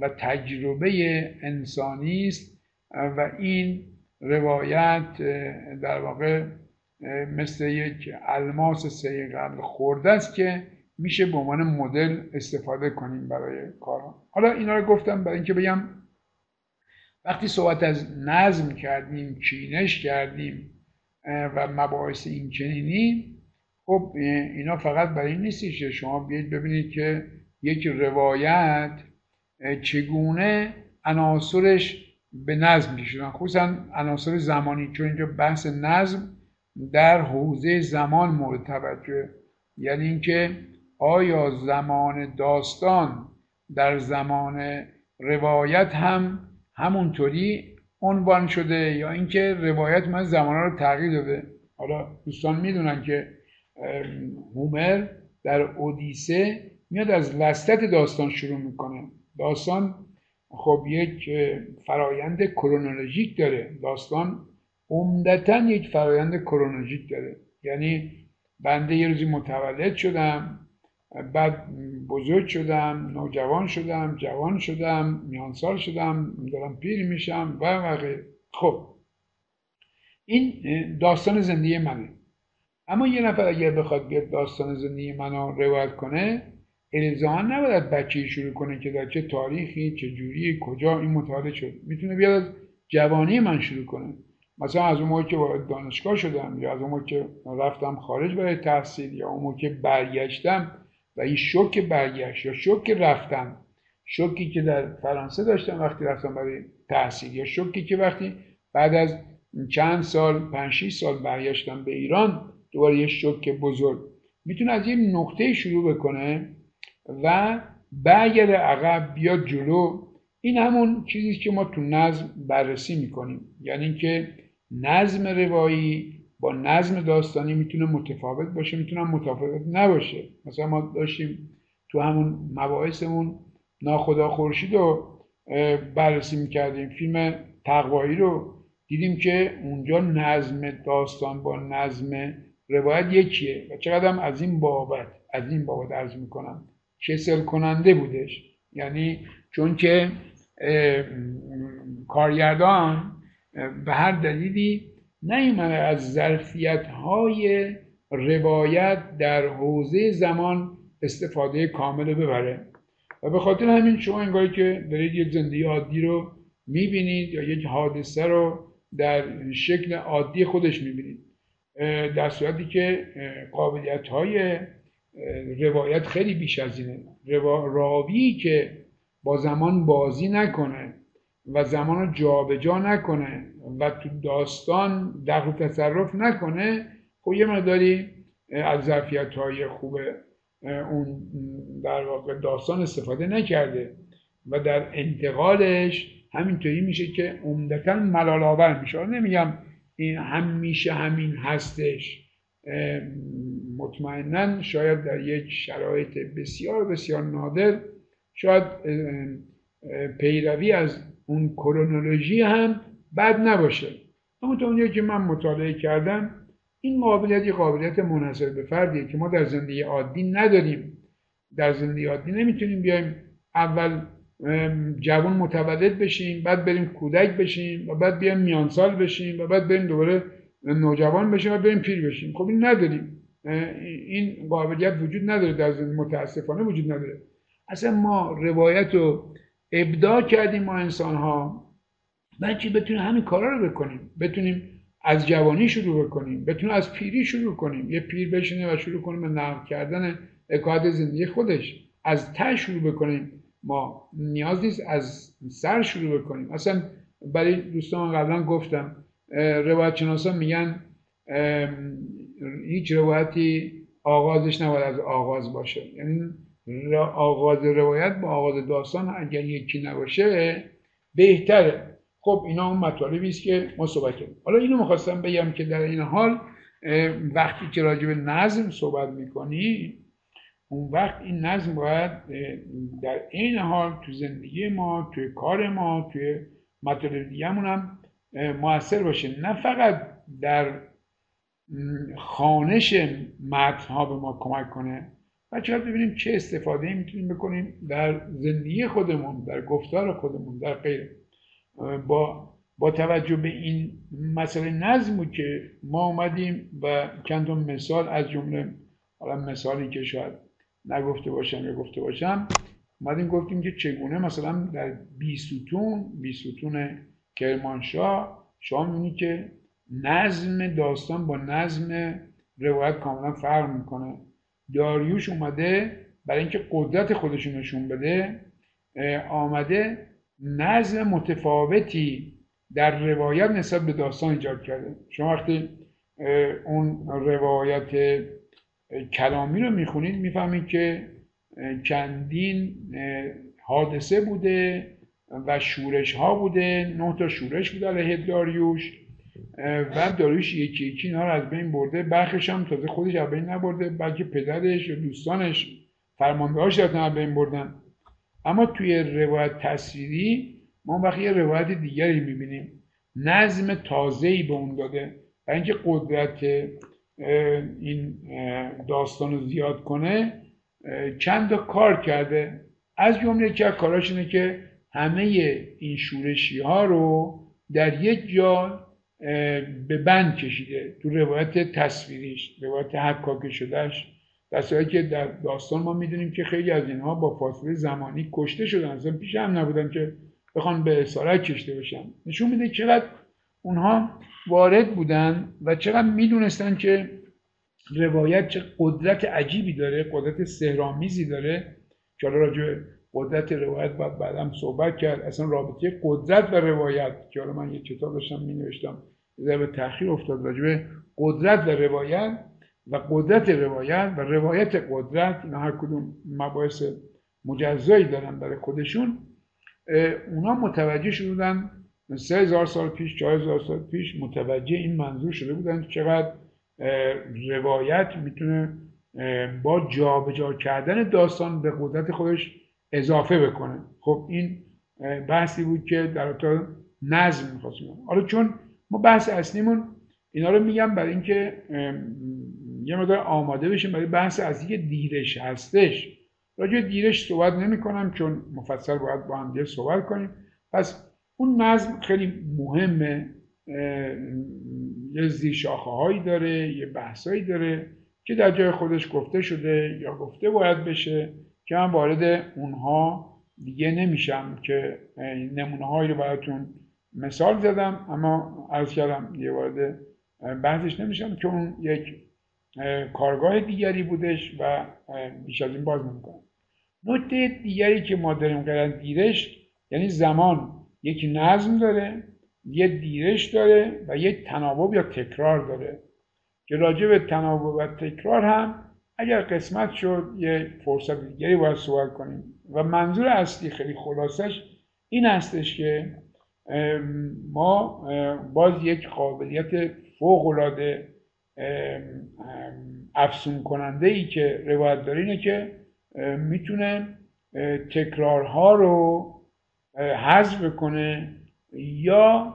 و تجربه انسانی است و این روایت در واقع مثل یک الماس سه قلب خورده است که میشه به عنوان مدل استفاده کنیم برای کارها. حالا اینا رو گفتم برای اینکه بگم وقتی صحبت از نظم کردیم، چینش کردیم و مباحث این چنینی، خب اینا فقط برای این نیستش که شما بیاید ببینید که یک روایت چگونه عناصرش به نظم میشدن، خصوصا عناصر زمانی، چون اینجا بحث نظم در حوزه زمان مورد توجه، یعنی اینکه آیا زمان داستان در زمان روایت هم همونطوری عنوان شده یا اینکه روایت من زمانا رو تغییر داده. حالا دوستان میدونن که هومر در اودیسه میاد از وسط داستان شروع میکنه. داستان خب یک فرایند کرونولوژیک داره، داستان عمدتاً یک فرایند کرونولوژیک داره، یعنی بنده یه روزی متولد شدم، بعد بزرگ شدم، نوجوان شدم، جوان شدم، میانسال شدم، دارم پیر میشم و غیره. خب این داستان زندگی منه، اما یه نفر اگر بخواد بیاد داستان زندگی منو روایت کنه، الزاما نباید بچه‌ای شروع کنه که در چه تاریخی، چه جوری، کجا این متولد شد. میتونه بیاد از جوانی من شروع کنه، مثلا از اون موقع که وارد دانشگاه شدم یا از اون موقع که رفتم خارج برای تحصیل یا اون موقع که برگشتم و این شوک برگشت یا شوک رفتم، شوکی که در فرانسه داشتم وقتی رفتم برای تحصیل یا شوکی که وقتی بعد از چند سال 5-6 سال برگشتم به ایران، دوباره یه شوک بزرگ، میتونه از یه نقطه شروع بکنه و برگرده عقب بیاد جلو. این همون چیزیست که ما تو نظم بررسی میکنیم، یعنی اینکه نظم روایی با نظم داستانی میتونه متفاوت باشه، میتونه متفاوت نباشه. مثلا ما داشتیم تو همون مباحثمون ناخدا خورشید رو بررسی میکردیم، فیلم تقوایی رو دیدیم که اونجا نظم داستان با نظم روایت یکیه و چقدرم از این بابت عرض میکنم کسل کننده بودش، یعنی چون که کارگردان به هر دلیلی نیامده از ظرفیت‌های روایت در حوزه زمان استفاده کامل ببره و به خاطر همین شما انگاری که دارید یک زندگی عادی رو میبینید یا یک حادثه رو در شکل عادی خودش میبینید، در صورتی که قابلیت‌های روایت خیلی بیش از اینه. راوی که با زمان بازی نکنه و زمان رو جابجا نکنه و تو داستان دخل و تصرف نکنه، خب یه مقداری از ظرفیت‌های خوب اون در واقع داستان استفاده نکرده و در انتقالش همینطوری میشه که عمدتاً ملال‌آور میشه. نمیگم این همیشه همین هستش، مطمئناً شاید در یک شرایط بسیار بسیار نادر شاید پیروی از اون کرونولوژی هم بد نباشه، اما تا اونجایی که من مطالعه کردم این قابلیت یه قابلیت منحصر به فردیه که ما در زندگی عادی نداریم. در زندگی عادی نمیتونیم بیایم اول جوان متولد بشیم، بعد بریم کودک بشیم و بعد بیایم میانسال بشیم و بعد بریم دوباره نوجوان بشیم و بریم پیر بشیم. خب این نداریم، این قابلیت وجود نداره در زندگی، متاسفانه وجود نداره. اصلا ما روایت رو ابداع کردیم، ما انسان ها بچه بتونیم همین کارا رو بکنیم، بتونیم از جوانی شروع بکنیم، بتونیم از پیری شروع کنیم، یه پیر بشینه و شروع کنیم به نقل کردن حکایات زندگی خودش، از ته شروع بکنیم. ما نیاز نیست از سر شروع بکنیم. اصلا برای دوستان قبلا گفتم روایت شناسا میگن هیچ روایتی آغازش نباید از آغاز باشه، یعنی آغاز روایت با آغاز داستان اگر یکی نباشه بهتره. خب اینا اون مطالبی است که ما صحبت کردیم. حالا اینو می‌خواستم بگم که در این حال وقتی که راجع به نظم صحبت می‌کنی، اون وقت این نظم باید در این حال تو زندگی ما، تو کار ما، تو مطالب دیگه‌مون هم مؤثر باشه، نه فقط در خوانش متن‌ها به ما کمک کنه، بچه‌ها ببینیم چه استفاده‌ای میتونیم بکنیم در زندگی خودمون، در گفتار خودمون، در غیره. با توجه به این مسئله نظمی که ما اومدیم و چند تا مثال از جمله حالا مثالی که شاید نگفته باشم یا گفته باشم، اومدیم گفتیم که چگونه مثلا در بیستون کرمانشاه شما می‌بینید که نظم داستان با نظم روایت کاملا فرق می‌کنه. داریوش اومده برای اینکه قدرت خودشون نشون بده، آمده نظم متفاوتی در روایت نسبت به داستان ایجاد کرده. شما وقتی اون روایت کلامی رو میخونید میفهمید که چندین حادثه بوده و شورش ها بوده، 9 تا شورش بوده علیه داریوش و داریوش یکی یکی اینا رو از بین برده، برخیش هم تازه خودش از بین نبرده بلکه پدرش و دوستانش فرماندهاش رفتن از بین بردن. اما توی روایت تصویری ما وقتی یه روایت دیگری میبینیم، نظم تازه‌ای به اون داده برای اینکه قدرت این داستان رو زیاد کنه چند تا کار کرده. از جمله یکی از کاراش اینه که همه این شورشی ها رو در یک جا به بند کشیده تو روایت تصویریش، روایت حکاکه شدهش، در صورتی که در داستان ما میدونیم که خیلی از اینها با فاصله زمانی کشته شدن، اصلا پیش هم نبودن که بخوان به اسارت کشته بشن. نشون میده چقدر اونها وارد بودن و چقدر میدونستن که روایت چه قدرت عجیبی داره، قدرت سحرآمیزی داره که حالا راجع قدرت روایت باید بعدم صحبت کرد، اصلا رابطه قدرت و روایت که حالا من یک کتاب داشتم می‌نوشتم در به تأخیر افتاد راجع قدرت و روایت و قدرت روایت و روایت قدرت، اینا هر کدوم مباحث مجزایی دارن برای خودشون. اونا متوجه شدن 3000 سال پیش 4000 سال پیش متوجه این منظور شده بودن چقدر روایت میتونه با جابجا کردن داستان به قدرت خودش اضافه بکنه. خب این بحثی بود که در اتا نظم میخواستیم. حالا چون ما بحث اصلیمون اینا رو میگم برای اینکه یه مقدار آماده بشیم برای بحث اصلی که دیرش هستش. راجع دیرش صحبت نمی کنم چون مفصل باید با هم دیگه صحبت کنیم. پس اون نظم خیلی مهمه، یه زیرشاخه هایی داره، یه بحثایی داره که در جای خودش گفته شده یا گفته باید بشه که من وارد اونها دیگه نمیشم که نمونه هایی رو براتون مثال زدم، اما عرض کردم دیگه وارد بحثش نمیشم که اون یک کارگاه دیگری بودش و بیش از این باز نمی‌کنم. نکته دیگری که ما داریم غیر از دیرش، یعنی زمان یک نظم داره، یه دیرش داره و یک تناوب یا تکرار داره که راجع به تناوب و تکرار هم اگر قسمت شد یه فرصت دیگری باید صحبت کنیم. و منظور اصلی خیلی خلاصش این هستش که ما باز یک قابلیت فوق‌العاده افسون کننده ای که روایت داره اینه که میتونه تکرارها رو حذف بکنه یا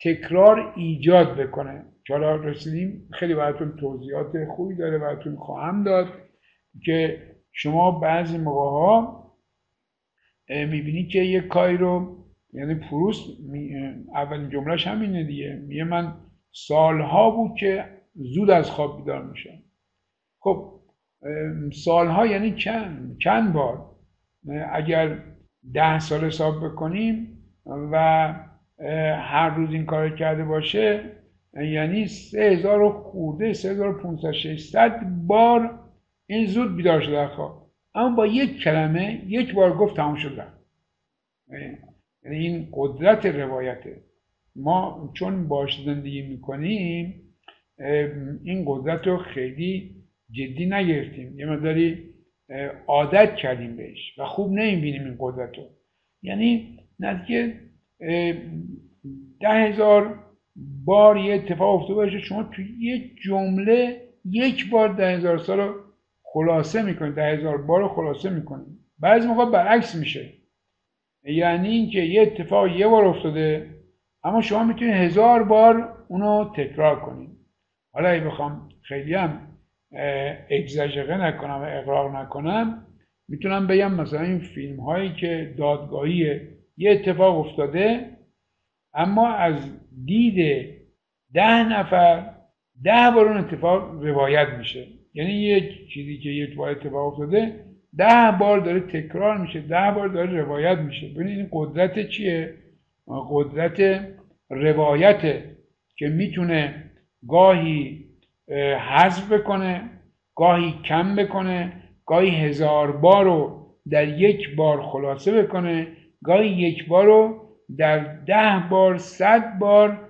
تکرار ایجاد بکنه. حالا رسیدیم، خیلی براتون توضیحات خوبی داره، براتون خواهم داد که شما بعضی موقع‌ها میبینی که یه کاری رو، یعنی پروست اولین جملهش همینه دیگه، میگه من سالها بود که زود از خواب بیدار میشم. خب سالها یعنی چند بار؟ اگر 10 سال حساب بکنیم و هر روز این کار کرده باشه یعنی 3000 و خورده 3500-600 بار این زود بیدار شده خواب. اما با یک کلمه یک بار گفت تمام شده. یعنی این قدرت روایته. ما چون باش زندگی میکنیم این قدرت رو خیلی جدی نگرفتیم، یه مقداری عادت کردیم بهش و خوب نمیبینیم این قدرت رو. یعنی نزدیک 10000 بار یه اتفاق افتاده باشه، شما توی یه جمله یک بار 10000 سال رو خلاصه میکنید، 10000 بار رو خلاصه میکنید. بعضی موقع برعکس میشه، یعنی اینکه یه اتفاق یه بار افتاده اما شما میتونید 1000 بار اونو تکرار کنید. حالا اگه بخوام خیلی هم اگزاژره نکنم و اقرار نکنم، میتونم بگم مثلا این فیلم هایی که دادگاهی یه اتفاق افتاده اما از دید 10 نفر 10 بار اون اتفاق روایت میشه. یعنی یک چیزی که یک بار اتفاق افتاده 10 بار داره تکرار میشه، 10 بار داره روایت میشه. ببینید این قدرت چیه؟ قدرت روایته که میتونه گاهی حذف بکنه، گاهی کم بکنه، گاهی 1000 بار رو در یک بار خلاصه بکنه، گاهی یک بار رو در 10 بار 100 بار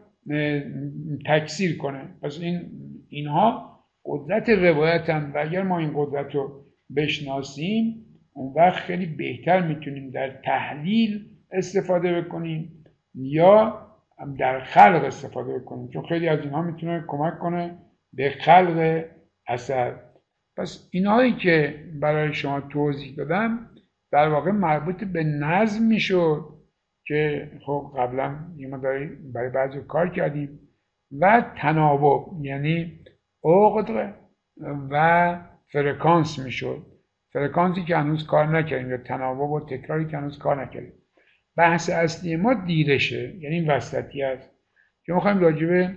تکثیر کنه. پس اینها قدرت روایت هم و اگر ما این قدرت رو بشناسیم اون وقت خیلی بهتر میتونیم در تحلیل استفاده بکنیم یا در خلق استفاده بکنیم، چون خیلی از اینها میتونه کمک کنه به خلق اثر. پس اینهایی که برای شما توضیح دادم در واقع مربوط به نظم میشد که خب قبلا ما داریم برای بعضی کار کردیم، و تناوب یعنی عقد و فرکانس میشد، فرکانسی که هنوز کار نکردیم یا تناوب و تکراری که هنوز کار نکردیم. بحث اصلی ما دیرشه، یعنی این وسطی است که میخوایم راجع به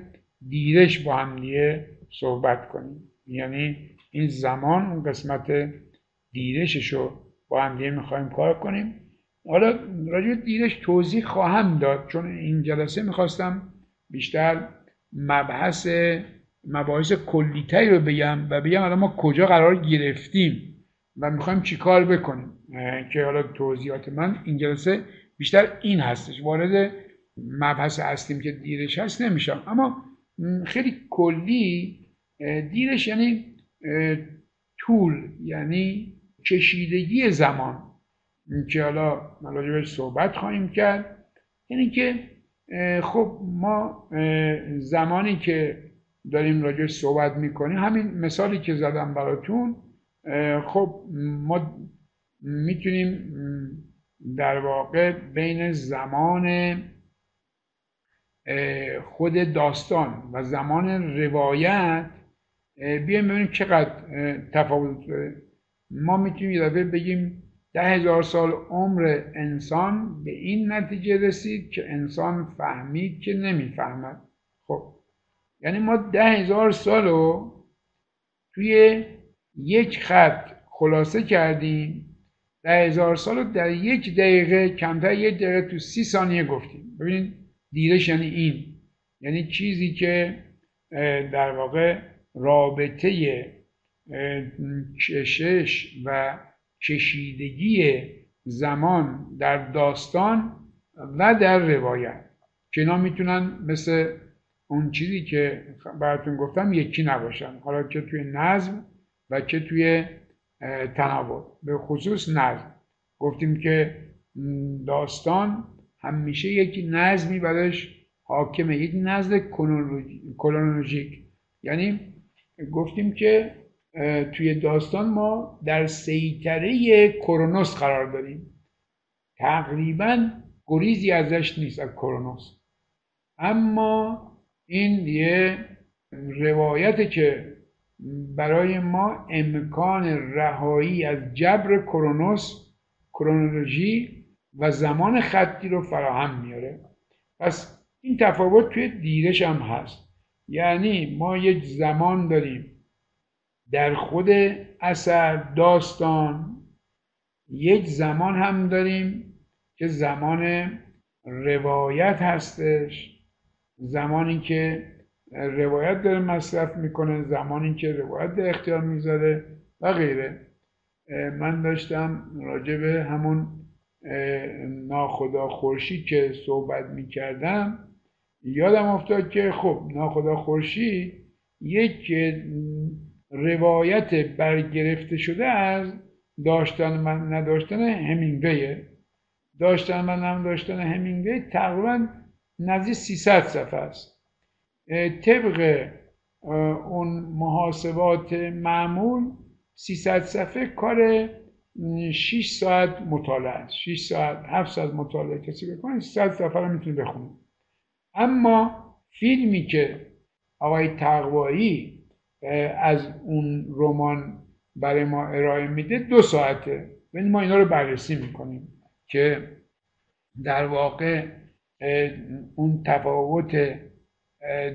دیرش با هم دیگه صحبت کنیم. یعنی این زمان اون قسمت دیرشش رو با هم دیگه میخوایم کار کنیم. حالا راجع به دیرش توضیح خواهم داد چون این جلسه میخواستم بیشتر مباحث کلیتری رو بگم و بگم الان ما کجا قرار گرفتیم و میخوایم چیکار بکنیم، که حالا توضیحات من این جلسه بیشتر این هستش. وارد مبحث هستیم که دیرش هست نمیشم، اما خیلی کلی دیرش یعنی طول، یعنی کشیدگی زمان، که حالا راجعش صحبت خواهیم کرد. یعنی که خب ما زمانی که داریم راجعش صحبت میکنیم، همین مثالی که زدم براتون، خب ما میتونیم در واقع بین زمان خود داستان و زمان روایت بیایم ببینیم چقدر تفاوت داره. ما میتونیم یه دفعه بگیم 10,000 سال عمر انسان به این نتیجه رسید که انسان فهمید که نمیفهمد. خب یعنی ما 10,000 سال رو توی یک خط خلاصه کردیم، 10,000 سال رو در 1 دقیقه، کمتر 1 دقیقه، تو 30 ثانیه گفتیم. ببینید دیرش یعنی این، یعنی چیزی که در واقع رابطه کشش و کشیدگی زمان در داستان و در روایت، که اینا میتونن مثل اون چیزی که براتون گفتم یکی نباشن، حالا که توی نظم و که توی تناوب، به خصوص نظم. گفتیم که داستان همیشه یک نظمی برش حاکمه، یک نظم کرونولوژیک. یعنی گفتیم که توی داستان ما در سیطره کرونوس قرار داریم، تقریبا گریزی ازش نیست، از کرونوس. اما این یه روایته که برای ما امکان رهایی از جبر کرونوس، کرونولوژی و زمان خطی رو فراهم میاره. پس این تفاوت توی دیرش هم هست، یعنی ما یک زمان داریم در خود اثر داستان، یک زمان هم داریم که زمان روایت هستش، زمانی که روایت داره مصرف میکنه، زمانی که روایت در اختیار میذاره و غیره. من داشتم راجع به همون ناخدا خورشید که صحبت میکردم، یادم افتاد که خب ناخدا خورشید یک روایت برگرفته شده از داشتن من نداشتن همینگویه. داشتن من نداشتن همینگوی تقریبا نزدیک 300 صفحه است. طبق اون محاسبات معمول 300 صفحه کار 6 ساعت مطالعه است، 6 ساعت 7 ساعت مطالعه کسی بکنه 300 صفحه رو میتونه بخونه. اما فیلمی که آقای تقوایی از اون رمان برای ما ارائه میده 2 ساعته. یعنی ما اینا رو بررسی میکنیم که در واقع اون تفاوت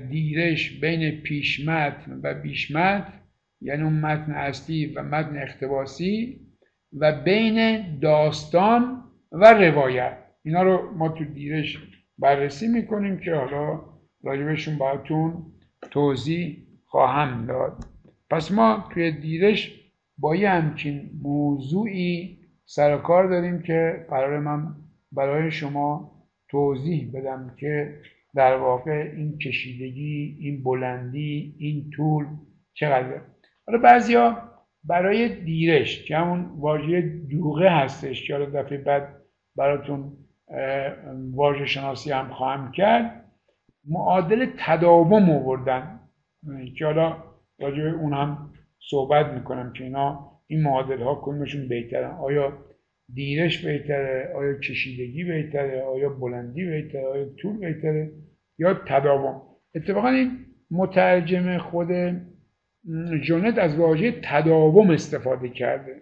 دیرش بین پیش متن و بیش متن، یعنی اون متن اصلی و متن اقتباسی، و بین داستان و روایت، اینا رو ما تو دیرش بررسی میکنیم که حالا راجبشون براتون توضیح خواهم داد. پس ما توی دیرش با یه همچین موضوعی سرکار داریم که قرار من برای شما توضیح بدم که در واقع این کشیدگی، این بلندی، این طول چقدره. حالا بعضیا برای دیرش که همون واژه دوغه هستش که حالا دفعه بعد براتون واژه شناسی هم خواهم کرد، معادل تداوم آوردن، که حالا راجع به اون هم صحبت میکنم که اینا این معادل ها کدومشون بهتره، آیا دیرش بهتره، آیا کشیدگی بهتره، آیا بلندی بهتره، آیا طول بهتره، یا تداوم. اتفاقا این مترجم خود ژنت از واژه تداوم استفاده کرده.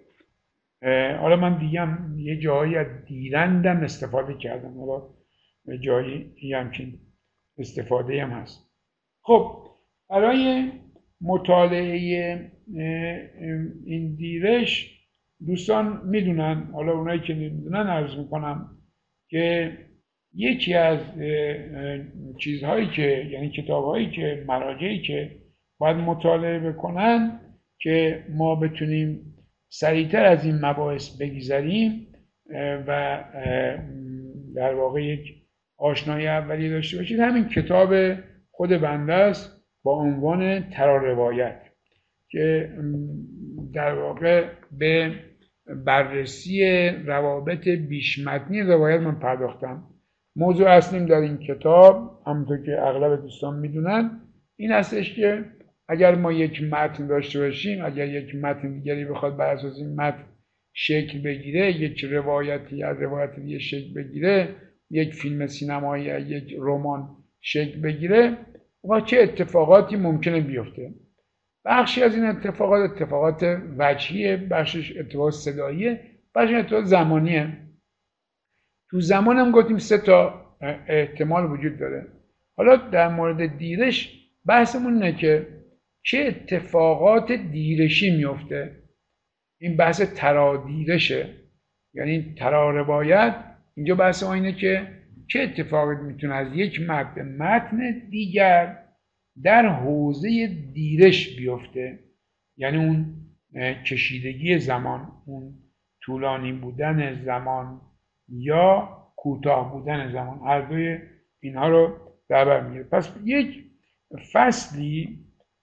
حالا من دیگم یه جایی از دیرندم استفاده کردم، حالا جایی یه همچین استفاده هم هست. خب برای مطالعه این دیرش دوستان میدونن، حالا اونایی که نمیدونن عرض میکنم که یکی از چیزهایی که یعنی کتابهایی که مراجعی که باید مطالعه بکنن که ما بتونیم سریعتر از این مباحث بگذریم و در واقع یک آشنایی اولیه داشته باشید، همین کتاب خود بنده است با عنوان تراروایت که در واقع به بررسی روابط بیشمتنی روایت من پرداختم. موضوع اصلیم در این کتاب همونطور که اغلب دوستان میدونن این هستش که اگر ما یک متن داشته باشیم، اگر یک متن دیگری بخواد بر اساس این متن شکل بگیره، یک روایتی از روایت دیگه شکل بگیره، یک فیلم سینمایی یا یک رمان شکل بگیره، و چه اتفاقاتی ممکنه بیفته. بخشی از این اتفاقات وجهیه، بخشش اتفاقات صداییه، بخشش اتفاقات زمانیه. تو زمان هم گفتیم 3 تا احتمال وجود داره. حالا در مورد دیرش بحثمون اینه که چه اتفاقات دیرشی میفته. این بحث ترادیرشه، یعنی تراروایت. اینجا بحث ما اینه که چه اتفاقی میتونه از یک متن به متن دیگر در حوزه دیرش بیفته، یعنی اون کشیدگی زمان، اون طولانی بودن زمان یا کوتاه بودن زمان، هر دوی اینها رو در بر میگیره. پس یک فصلی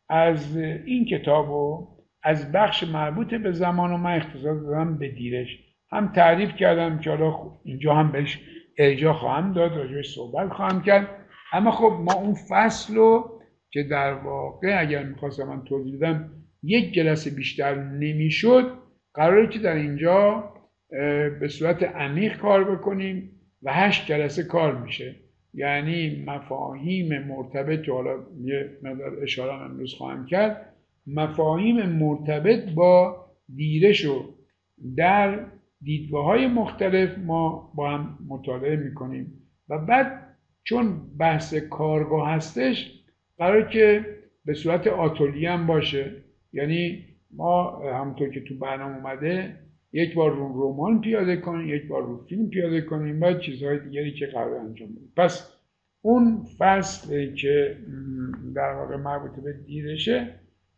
از این کتابو از بخش مربوط به زمان و من اختصاص دادم به دیرش، هم تعریف کردم که حالا اینجا هم بهش ارجاع خواهم داد، راجعش صحبت خواهم کرد. اما خب ما اون فصل رو که در واقع اگر میخواستم من توضیح بدم یک جلسه بیشتر نمیشد، قراره که در اینجا به صورت عمیق کار بکنیم و 8 جلسه کار میشه. یعنی مفاهیم مرتبط، حالا یه مقدار اشاره هم امروز خواهم کرد، مفاهیم مرتبط با دیرش رو در دیدگاه‌های مختلف ما با هم مطالعه میکنیم و بعد چون بحث کارگاه هستش قراره که به صورت آتلیه هم باشه. یعنی ما همونطور که تو برنامه اومده یک بار رو رمان پیاده کنیم، یک بار رو فیلم پیاده کنیم و چیزهای دیگری که قرار انجام بدیم. پس اون فصلی که در واقع مربوط به دیرشه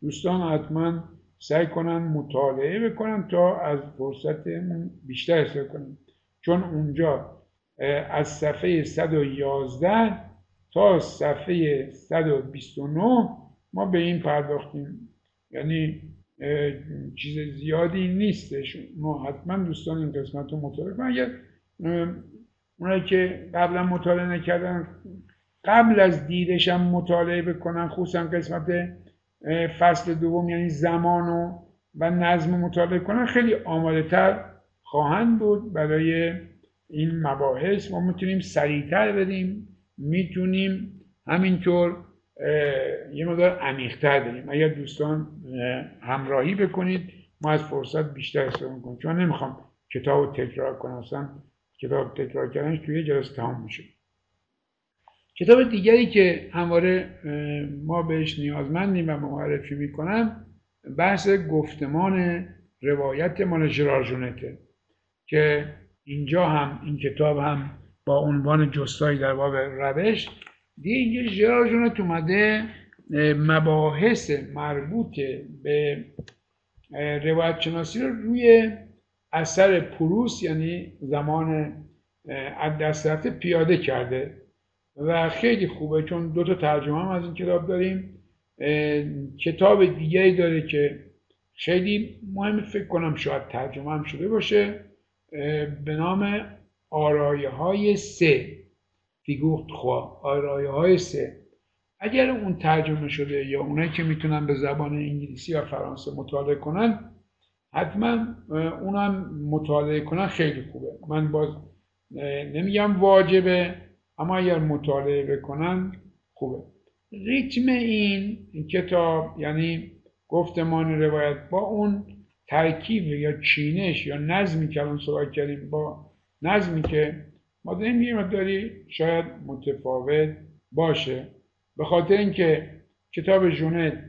دوستان حتما سعی کنن مطالعه بکنن تا از فرصت بیشتر استفاده کنن، چون اونجا از صفحه 111 تا صفحه 129 ما به این پرداختیم. یعنی چیز زیادی نیستش. ما حتما دوستان این قسمت رو مطالعه کنن. اگر اونایی که قبلا مطالعه نکردن قبل از دیدش هم مطالعه بکنن، خصوصا قسمت فصل دوم یعنی زمان و نظم مطالعه کنن، خیلی آماده تر خواهند بود برای این مباحث. ما میتونیم سریعتر بریم، میتونیم همینطور یه مقدار عمیق‌تر بریم. اگر دوستان همراهی بکنید ما از فرصت بیشتر استفاده می‌کنیم، چون نمیخوام کتابو تکرار کنم، اصلا کتاب تکرار کردنش توی یه جلسه تمام میشه. کتاب دیگری که همواره ما بهش نیازمندیم و معرفی میکنم بحث گفتمان روایت مال ژرار ژنته که اینجا هم این کتاب هم با عنوان جستایی در باب روش دیگه. اینجا ژرار ژنت اومده مباحث مربوط به روایت شناسی رو روی اثر پروست یعنی زمان از دست رفته پیاده کرده و خیلی خوبه چون 2 تا ترجمه هم از این کتاب داریم. کتاب دیگری داره که خیلی مهم، فکر کنم شاید ترجمه هم شده باشه، به نام آرایه‌های 3 فیگور خوا، آرایه‌های 3. اگر اون ترجمه شده یا اونایی که میتونن به زبان انگلیسی و فرانسه مطالعه کنن حتما اونم مطالعه کنن، خیلی خوبه. من باز نمیگم واجبه اما اگر مطالعه بکنن خوبه. ریتم این کتاب یعنی گفتمان روایت با اون ترکیب یا چینش یا نظمی که الان صحبت کردیم با نظمی که ما داریم یه مقداری شاید متفاوت باشه، به خاطر اینکه کتاب ژنت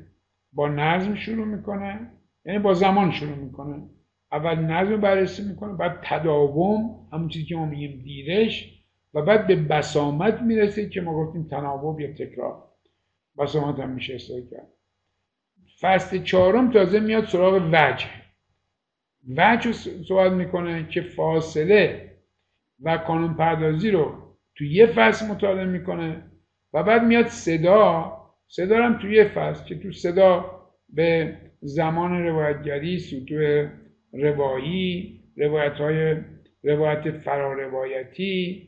با نظم شروع میکنه، یعنی با زمان شروع میکنه، اول نظم بررسی میکنه، بعد تداوم همون چیزی که ما میگیم دیرش و بعد به بسامد میرسه که ما گفتیم تناوب یا تکرار، بسامد هم میشه استفاده کرد. فصل چهارم تازه میاد سراغ وجه. وجه صحبت میکنه که فاصله و کانون پردازی رو تو یه فصل مطالعه میکنه و بعد میاد صدا. صدا هم تو یه فصل که تو صدا به زمان روایتگری، سطوح روایی، روایت فراروایتی،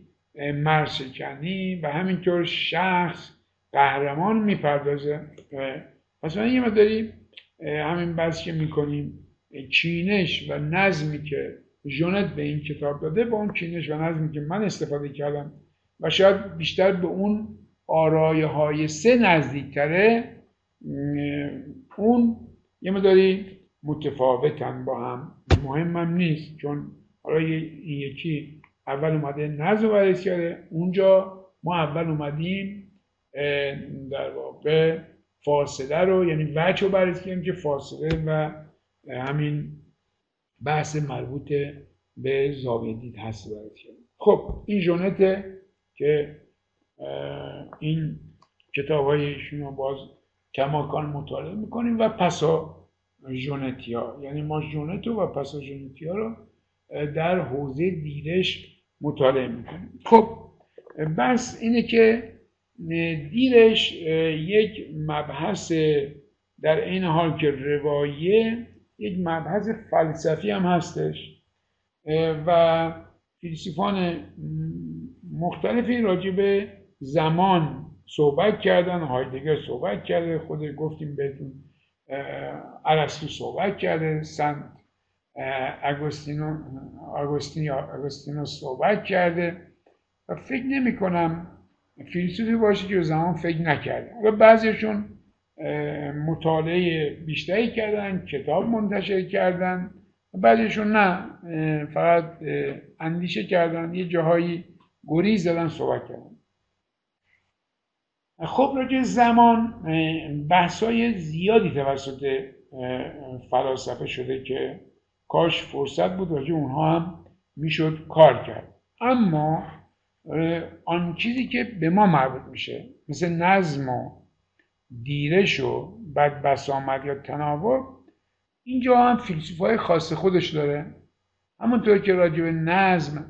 مرشکنی و همینطور شخص قهرمان میپردازه. پس من یه ما داریم همین بحث که میکنیم چینش و نظمی که ژنت به این کتاب داده با اون چینش و نظمی که من استفاده کردم و شاید بیشتر به اون آرایه های سه نزدیکتره، اون یه مقداری متفاوتن با هم، مهمم نیست چون حالا این یکی اول اومده نظم بررسی کرده، اونجا ما اول اومدیم در واقع فاصله رو، یعنی وجه رو بررسی کردیم که فاصله و همین بحث مربوط به زاویه دید هست بررسی کردیم. خب این ژنت که این کتاب‌های ایشونو باز کماکان مطالعه میکنیم و پسا ژنتیا، یعنی ما ژنت و پسا ژنتیا رو در حوزه دیرش مطالعه میکنیم. خب بس اینه که دیرش یک مبحث در این حال که روایه، یک مبحث فلسفی هم هستش و فیلسوفان مختلفی راجع به زمان صحبت کردن، هایدگر صحبت کرده، خود گفتیم بهتون ارسطو صحبت کرده، سنت آگوستینوس صحبت کرده و فکر نمی کنم فیلسوفی باشه که زمان فکر نکرده. بعضیشون مطالعه بیشتری کردن، کتاب منتشر کردن، بعضیشون نه، فقط اندیشه کردن، یه جاهایی گریز زدن، صحبت کردن. خب راجع زمان بحث‌های زیادی توسط فلاسفه شده که کاش فرصت بود راجع اونها هم میشد کار کرد. اما آن چیزی که به ما مربوط میشه مثل نظم و دیرش و بعد بسامد یا تناوب، اینجا هم فیلسوفای خاص خودش داره. همونطور که راجع به نظم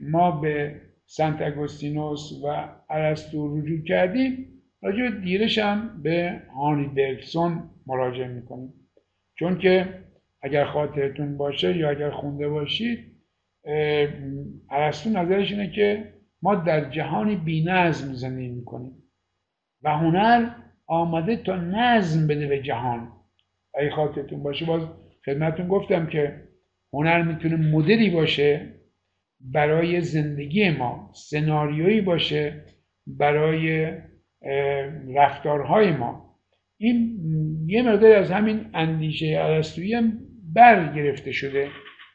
ما به سنت آگوستینوس و ارسطو رجوع کردیم، راجع به دیرش هم به هانری برگسون مراجعه میکنیم، چون که اگر خاطرتون باشه یا اگر خونده باشید، ارسطو نظرش اینه که ما در جهانی بی نظم زندگی میکنیم و هنر آمده تا نظم بده به جهان. اگه خاطرتون باشه باز خدمتون گفتم که هنر میتونه مدلی باشه برای زندگی ما، سناریویی باشه برای رفتارهای ما. این یه مقدار از همین اندیشه ارسطویی هم برگرفته شده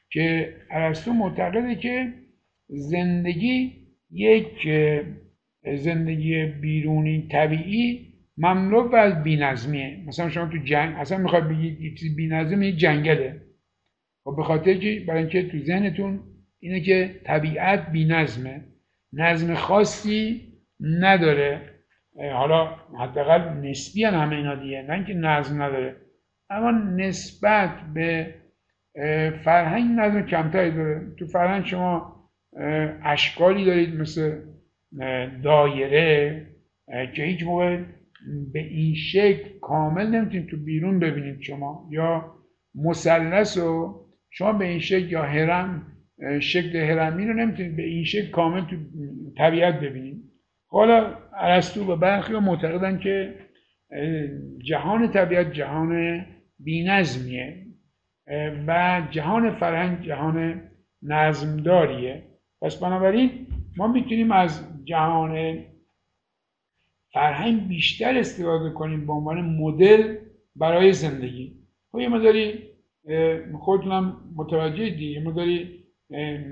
که ارسطو معتقده که زندگی یک زندگی بیرونی طبیعی مملو و از بی‌نظمیه. مثلا شما تو جنگ اصلا میخواد بگید یه چیز بی‌نظم، یه جنگله. خب به خاطر که برای اینکه تو ذهنتون اینه که طبیعت بی‌نظمه، نظم خاصی نداره، حالا حداقل نسبی هم همه اینا دیگه، نه اینکه نظم نداره، اما نسبت به فرهنگ نظم کمتری داره. تو فرهنگ شما اشکالی دارید مثل دایره که هیچ موقع به این شکل کامل نمیتونید تو بیرون ببینید شما، یا مثلث رو شما به این شکل، یا هرم، شکل هرمی رو نمیتونید به این شکل کامل تو طبیعت ببینید. حالا ارسطو و برخی معتقدن که جهان طبیعت جهان بی‌نظمیه و جهان فرهنگ جهان نظمداریه. پس بنابراین ما میتونیم از جهان فرهنگ بیشتر استفاده کنیم به عنوان مدل برای زندگی. خب یه مداری خودتونم متوجه دیگه، یه مداری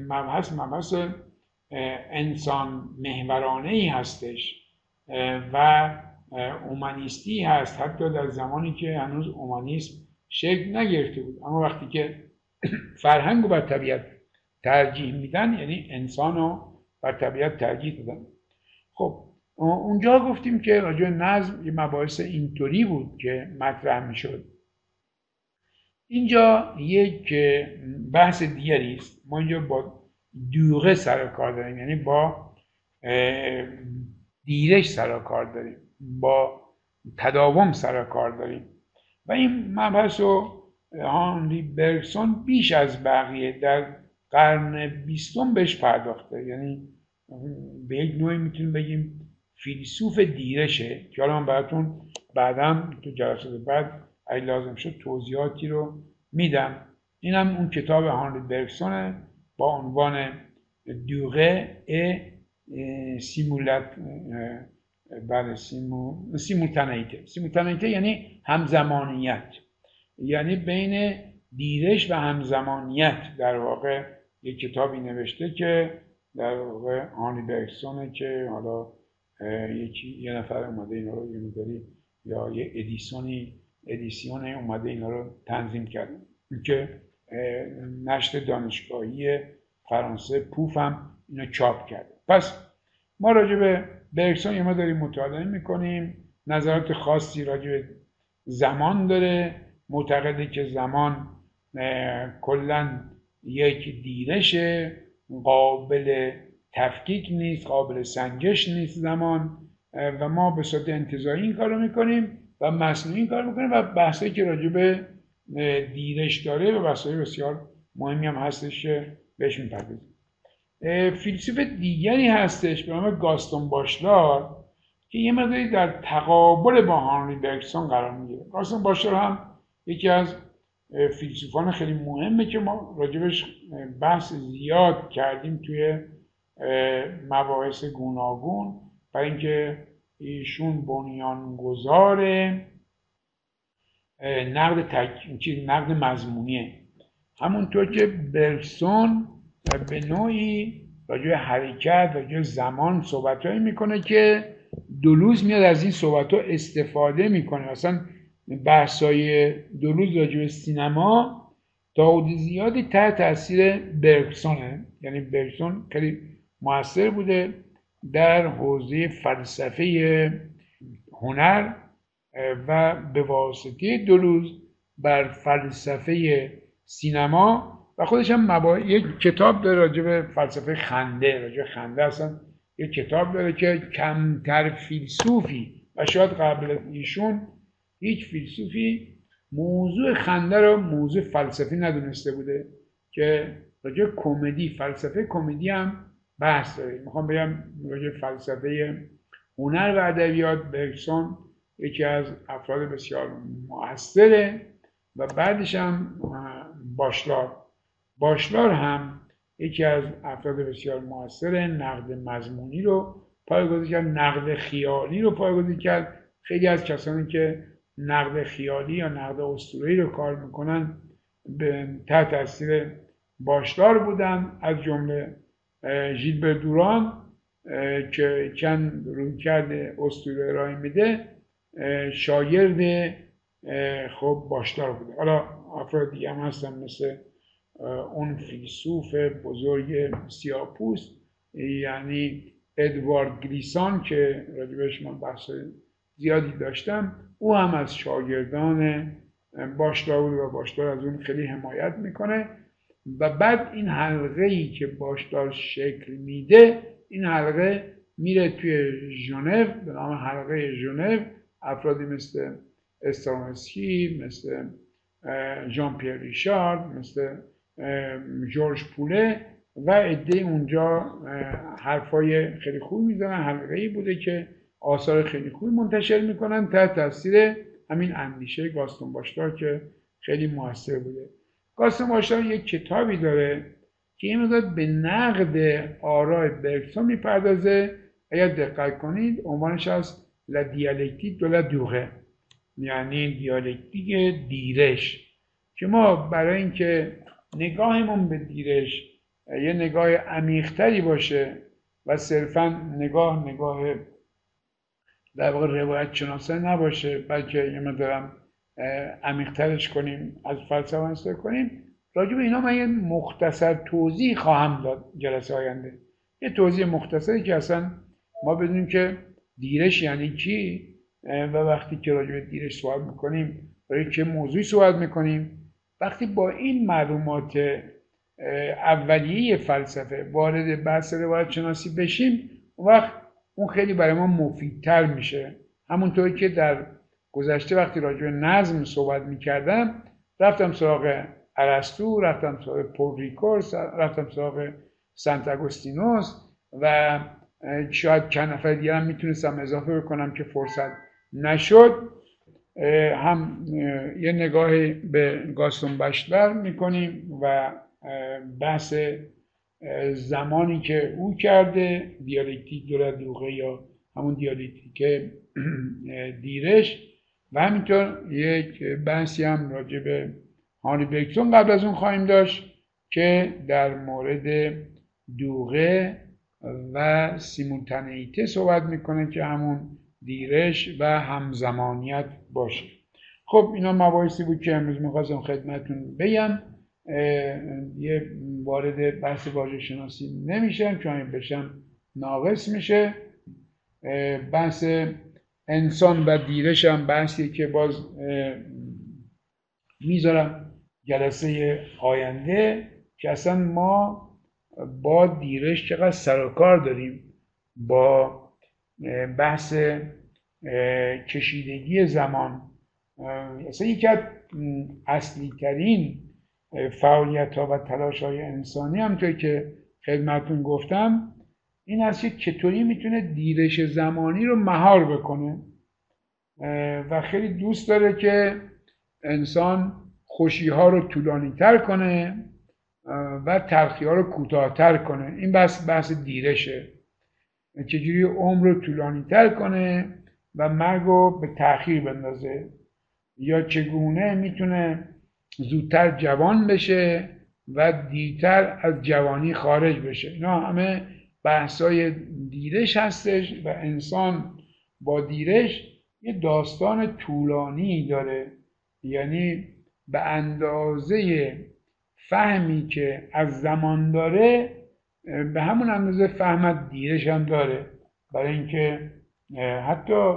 مبحث انسان محورانه‌ای هستش و اومانیستی هست، حتی در زمانی که هنوز اومانیسم شکل نگرفته بود. اما وقتی که فرهنگ رو بر طبیعت ترجیح میدن، یعنی انسان رو بر طبیعت ترجیح دادن. خب اونجا گفتیم که راجع به نظم یه مباحث اینطوری بود که مطرح میشد. اینجا یک بحث دیگری است. ما اینجا با دوغه سر کار داریم، یعنی با دیرش سر کار داریم، با تداوم سر کار داریم و این مبحث رو هانری برگسون بیش از بقیه در قرن بیستم بهش پرداخته، یعنی به یک نوعی میتونیم بگیم فیلسوف دیرشه که حالا من براتون بعداً تو جلسات بعد اگه لازم شد توضیحاتی رو میدم. این هم اون کتاب هانری برگسونه با عنوان دوغه سیمولتانیته، یعنی همزمانیت، یعنی بین دیرش و همزمانیت در واقع یک کتابی نوشته که در واقع هانری برگسونه که حالا یه نفر اومده اینا رو یه مقداری یا یه ادیسیون اومده اینا رو تنظیم کرده که نشر دانشگاهی فرانسه پوف هم اینو چاپ کرده. پس ما راجع به برگسون یه ما داریم مطالعه میکنیم، نظرات خاصی راجع به زمان داره، معتقده که زمان کلا یک دیرشه، قابل تفکیک نیست، قابل سنجش نیست زمان و ما به صورت انتزاعی این کارو میکنیم و مصنوعی این کار میکنیم و بحثایی که راجع به دیرش داره و بحثایی بسیار مهمی هم هستش که بهش میپردازیم. فیلسوف دیگری هستش به نام گاستون باشلار که یه مقداری در تقابل با هانری برگسون قرار میگیره. گاستون باشلار هم یکی از فیلسوفان خیلی مهمه که ما راجبش بحث زیاد کردیم توی مباحث گوناگون، برای اینکه ایشون بنیانگذار نقد مضمونیه، همونطور که برگسون به نوعی راجع به حرکت، راجع به زمان صحبتهایی میکنه که دلوز میاد از این صحبتها استفاده میکنه. اصلا بحثای دلوز راجع به سینما تا حدود زیادی تحت تاثیر برگسونه، یعنی برگسون خیلی موثر بوده در حوزه فلسفه هنر و به واسطه دلوز بر فلسفه سینما و خودش هم یک کتاب داره راجع به فلسفه خنده، راجع به خنده اصلا یک کتاب داره که کمتر فیلسوفی و شاید قبل ایشون هیچ فیلسوفی موضوع خنده رو موضوع فلسفی ندونسته بوده، که راجع به کمدی، فلسفه کمدی هم بحث داره. میخوام بگم راجع به فلسفه هنر و ادبیات برگسون یکی از افراد بسیار مؤثره و بعدش هم باشلار هم یکی از افراد بسیار مؤثره، نقد مضمونی رو پایه‌گذاری کرد، نقد خیالی رو پایه‌گذاری کرد. خیلی از کسانی که نقد خیالی یا نقد اسطوره‌ای رو کار میکنن تحت تاثیر باشلار بودن، از جمله ژیلبر دوران که چند رویکرد اسطوره ارائه میده شاگرد خب باشلار بوده. حالا افراد دیگه هم هستن مثل اون فیلسوف بزرگ سیاه‌پوست یعنی ادوارد گلیسان که راجبش من بحث زیادی داشتم، او هم از شاگردان باشلار بوده و باشلار از اون خیلی حمایت میکنه و بعد این حلقه‌ای که باشلار شکل میده، این حلقه میره توی ژنو به نام حلقه ژنو. افرادی مثل استرامسکی، مثل ژان پیر ریشارد، مثل ژورژ پوله و عده اونجا حرفای خیلی خوب میزنن. حلقه‌ای بوده که آثار خیلی خوب منتشر میکنن تحت تاثیر همین اندیشه گاستون باشلار که خیلی موثر بوده. گاستون باشلار یک کتابی داره که این مقدار به نقد آراء برگسون میپردازه. اگر دقت کنید عنوانش از لا دیالکتیک دو لا دوغه، یعنی دیالکتیک دیرش، که ما برای اینکه نگاهمون به دیرش یه نگاه عمیق‌تری باشه و صرفا نگاه در واقع روایت شناسه نباشه، بلکه یه مقدارم عمیق‌ترش کنیم، از فلسفه استفاده کنیم، راجع به اینا من یه مختصر توضیح خواهم داد جلسه آینده. یه توضیح مختصری که اصلا ما بدونیم که دیرش یعنی چی و وقتی که راجع به دیرش صحبت میکنیم برای چه موضوعی صحبت میکنیم. وقتی با این معلومات اولیه فلسفه وارد بحث روایت شناسی بشیم وقت اون خیلی برای ما مفیدتر میشه. همونطوری که در گذشته وقتی راجع به نظم صحبت میکردم رفتم سراغ ارسطو، رفتم سراغ پریکور، رفتم سراغ سنت آگوستینوس و شاید چند نفر دیگه هم میتونستم اضافه بکنم که فرصت نشد. هم یه نگاهی به گاستون باشلار میکنیم و بحث زمانی که او کرده دیالکتیک دورادروغه یا همون دیالکتیک دیرش و همینطور یک بحثی هم راجع به هانری برگسون قبل از اون خواهیم داشت که در مورد دوغه و سیمولتانیته صحبت میکنه که همون دیرش و همزمانیت باشه. خب اینا مباحثی بود که امروز میخواستم خدمتتون بگم. یه وارد بحث واژه شناسی نمیشم چون بشم ناقص میشه. بحث انسان و دیرش هم بحثیه که باز میذارم جلسه آینده که اصلا ما با دیرش چقدر سر و کار داریم، با بحث کشیدگی زمان. اصلا یکی از اصلی ترین فعالیت ها و تلاش های انسانی همونطور که خدمتون گفتم این است که چطوری میتونه دیرش زمانی رو مهار بکنه و خیلی دوست داره که انسان خوشی ها رو طولانی تر کنه و تلخی ها رو کوتاه تر کنه. این بحث دیرشه، چجوری عمر رو طولانی تر کنه و مرگ رو به تأخیر بندازه یا چگونه میتونه زودتر جوان بشه و دیرتر از جوانی خارج بشه. اینا همه بحثای دیرش هستش و انسان با دیرش یه داستان طولانی داره، یعنی به اندازه فهمی که از زمان داره به همون اندازه فهمت دیرش هم داره، برای اینکه حتی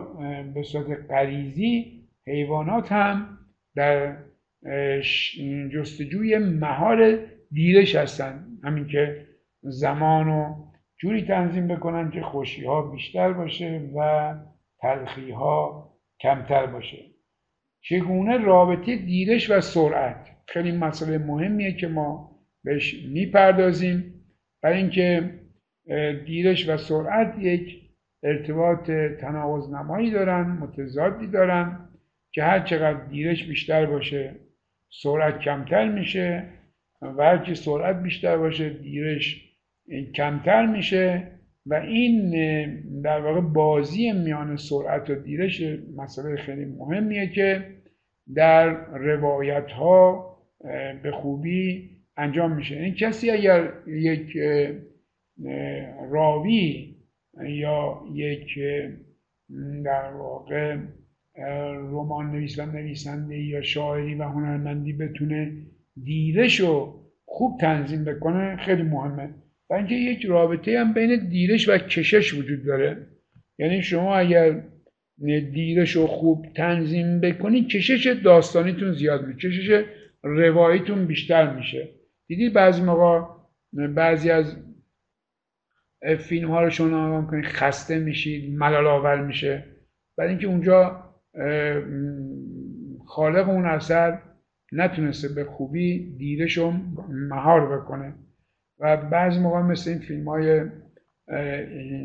به صورت غریزی حیوانات هم در جستجوی مهار دیرش هستن، همین که زمان رو جوری تنظیم بکنن که خوشی ها بیشتر باشه و تلخی ها کمتر باشه. چگونه رابطه دیرش و سرعت خیلی مسئله مهمیه که ما بهش میپردازیم، برای اینکه دیرش و سرعت یک ارتباط تناقض‌نمایی دارن، متضادی دارن که هر چقدر دیرش بیشتر باشه سرعت کمتر میشه و هرچی سرعت بیشتر باشه دیرش کمتر میشه و این در واقع بازی میان سرعت و دیرش مسئله خیلی مهمیه که در روایت ها به خوبی انجام میشه. این کسی اگر یک راوی یا یک در واقع رمان نویسنده یا شاعری و هنرمندی بتونه دیرش رو خوب تنظیم بکنه خیلی مهمه و اینکه یک رابطه هم بین دیرش و کشش وجود داره، یعنی شما اگر دیرش رو خوب تنظیم بکنی کشش داستانیتون زیاد میشه، کشش روایتون بیشتر میشه. دیدی بعضی موقع بعضی از فیلم ها رو شما نگاه کنید خسته میشید، ملال آور میشه، برای اینکه اونجا خالق اون اثر نتونسته به خوبی دیرش رو مهار بکنه و بعضی موقع مثل این فیلم های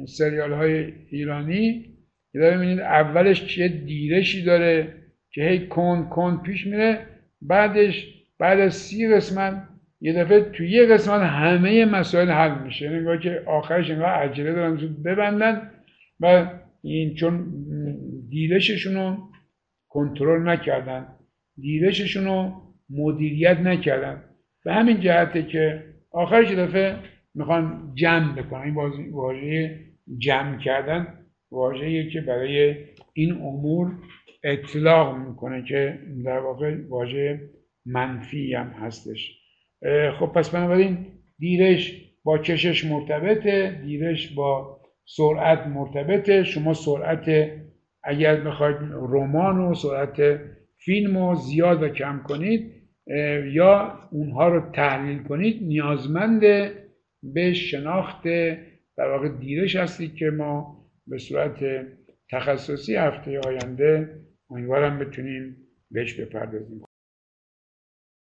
سریال های ایرانی که داره میبینید اولش چیه دیرشی داره که هی کند پیش میره، بعدش بعد از 30 قسمت یه دفعه توی یه قسمت همه مسائل حل میشه، یعنی انگار که آخرش انگار عجله دارن زود ببندن و این چون دیرششون رو کنترل نکردن، دیرششون رو مدیریت نکردن و همین جهته که آخرش یه دفعه میخوان جمع بکنن. این واژه جمع کردن واژه‌ایه که برای این امور اطلاق میکنه که در واقع واژه منفی هم هستش. خب پس بنابراین دیرش با کشش مرتبطه، گیرش با سرعت مرتبطه. شما سرعت اگر بخواید رمان و سرعت فیلم رو زیاد و کم کنید یا اونها رو تحلیل کنید، نیازمند به شناخت در واقع گیرش هستید که ما به صورت تخصصی هفته آینده امیدوارم بتونیم بهش بپردازیم.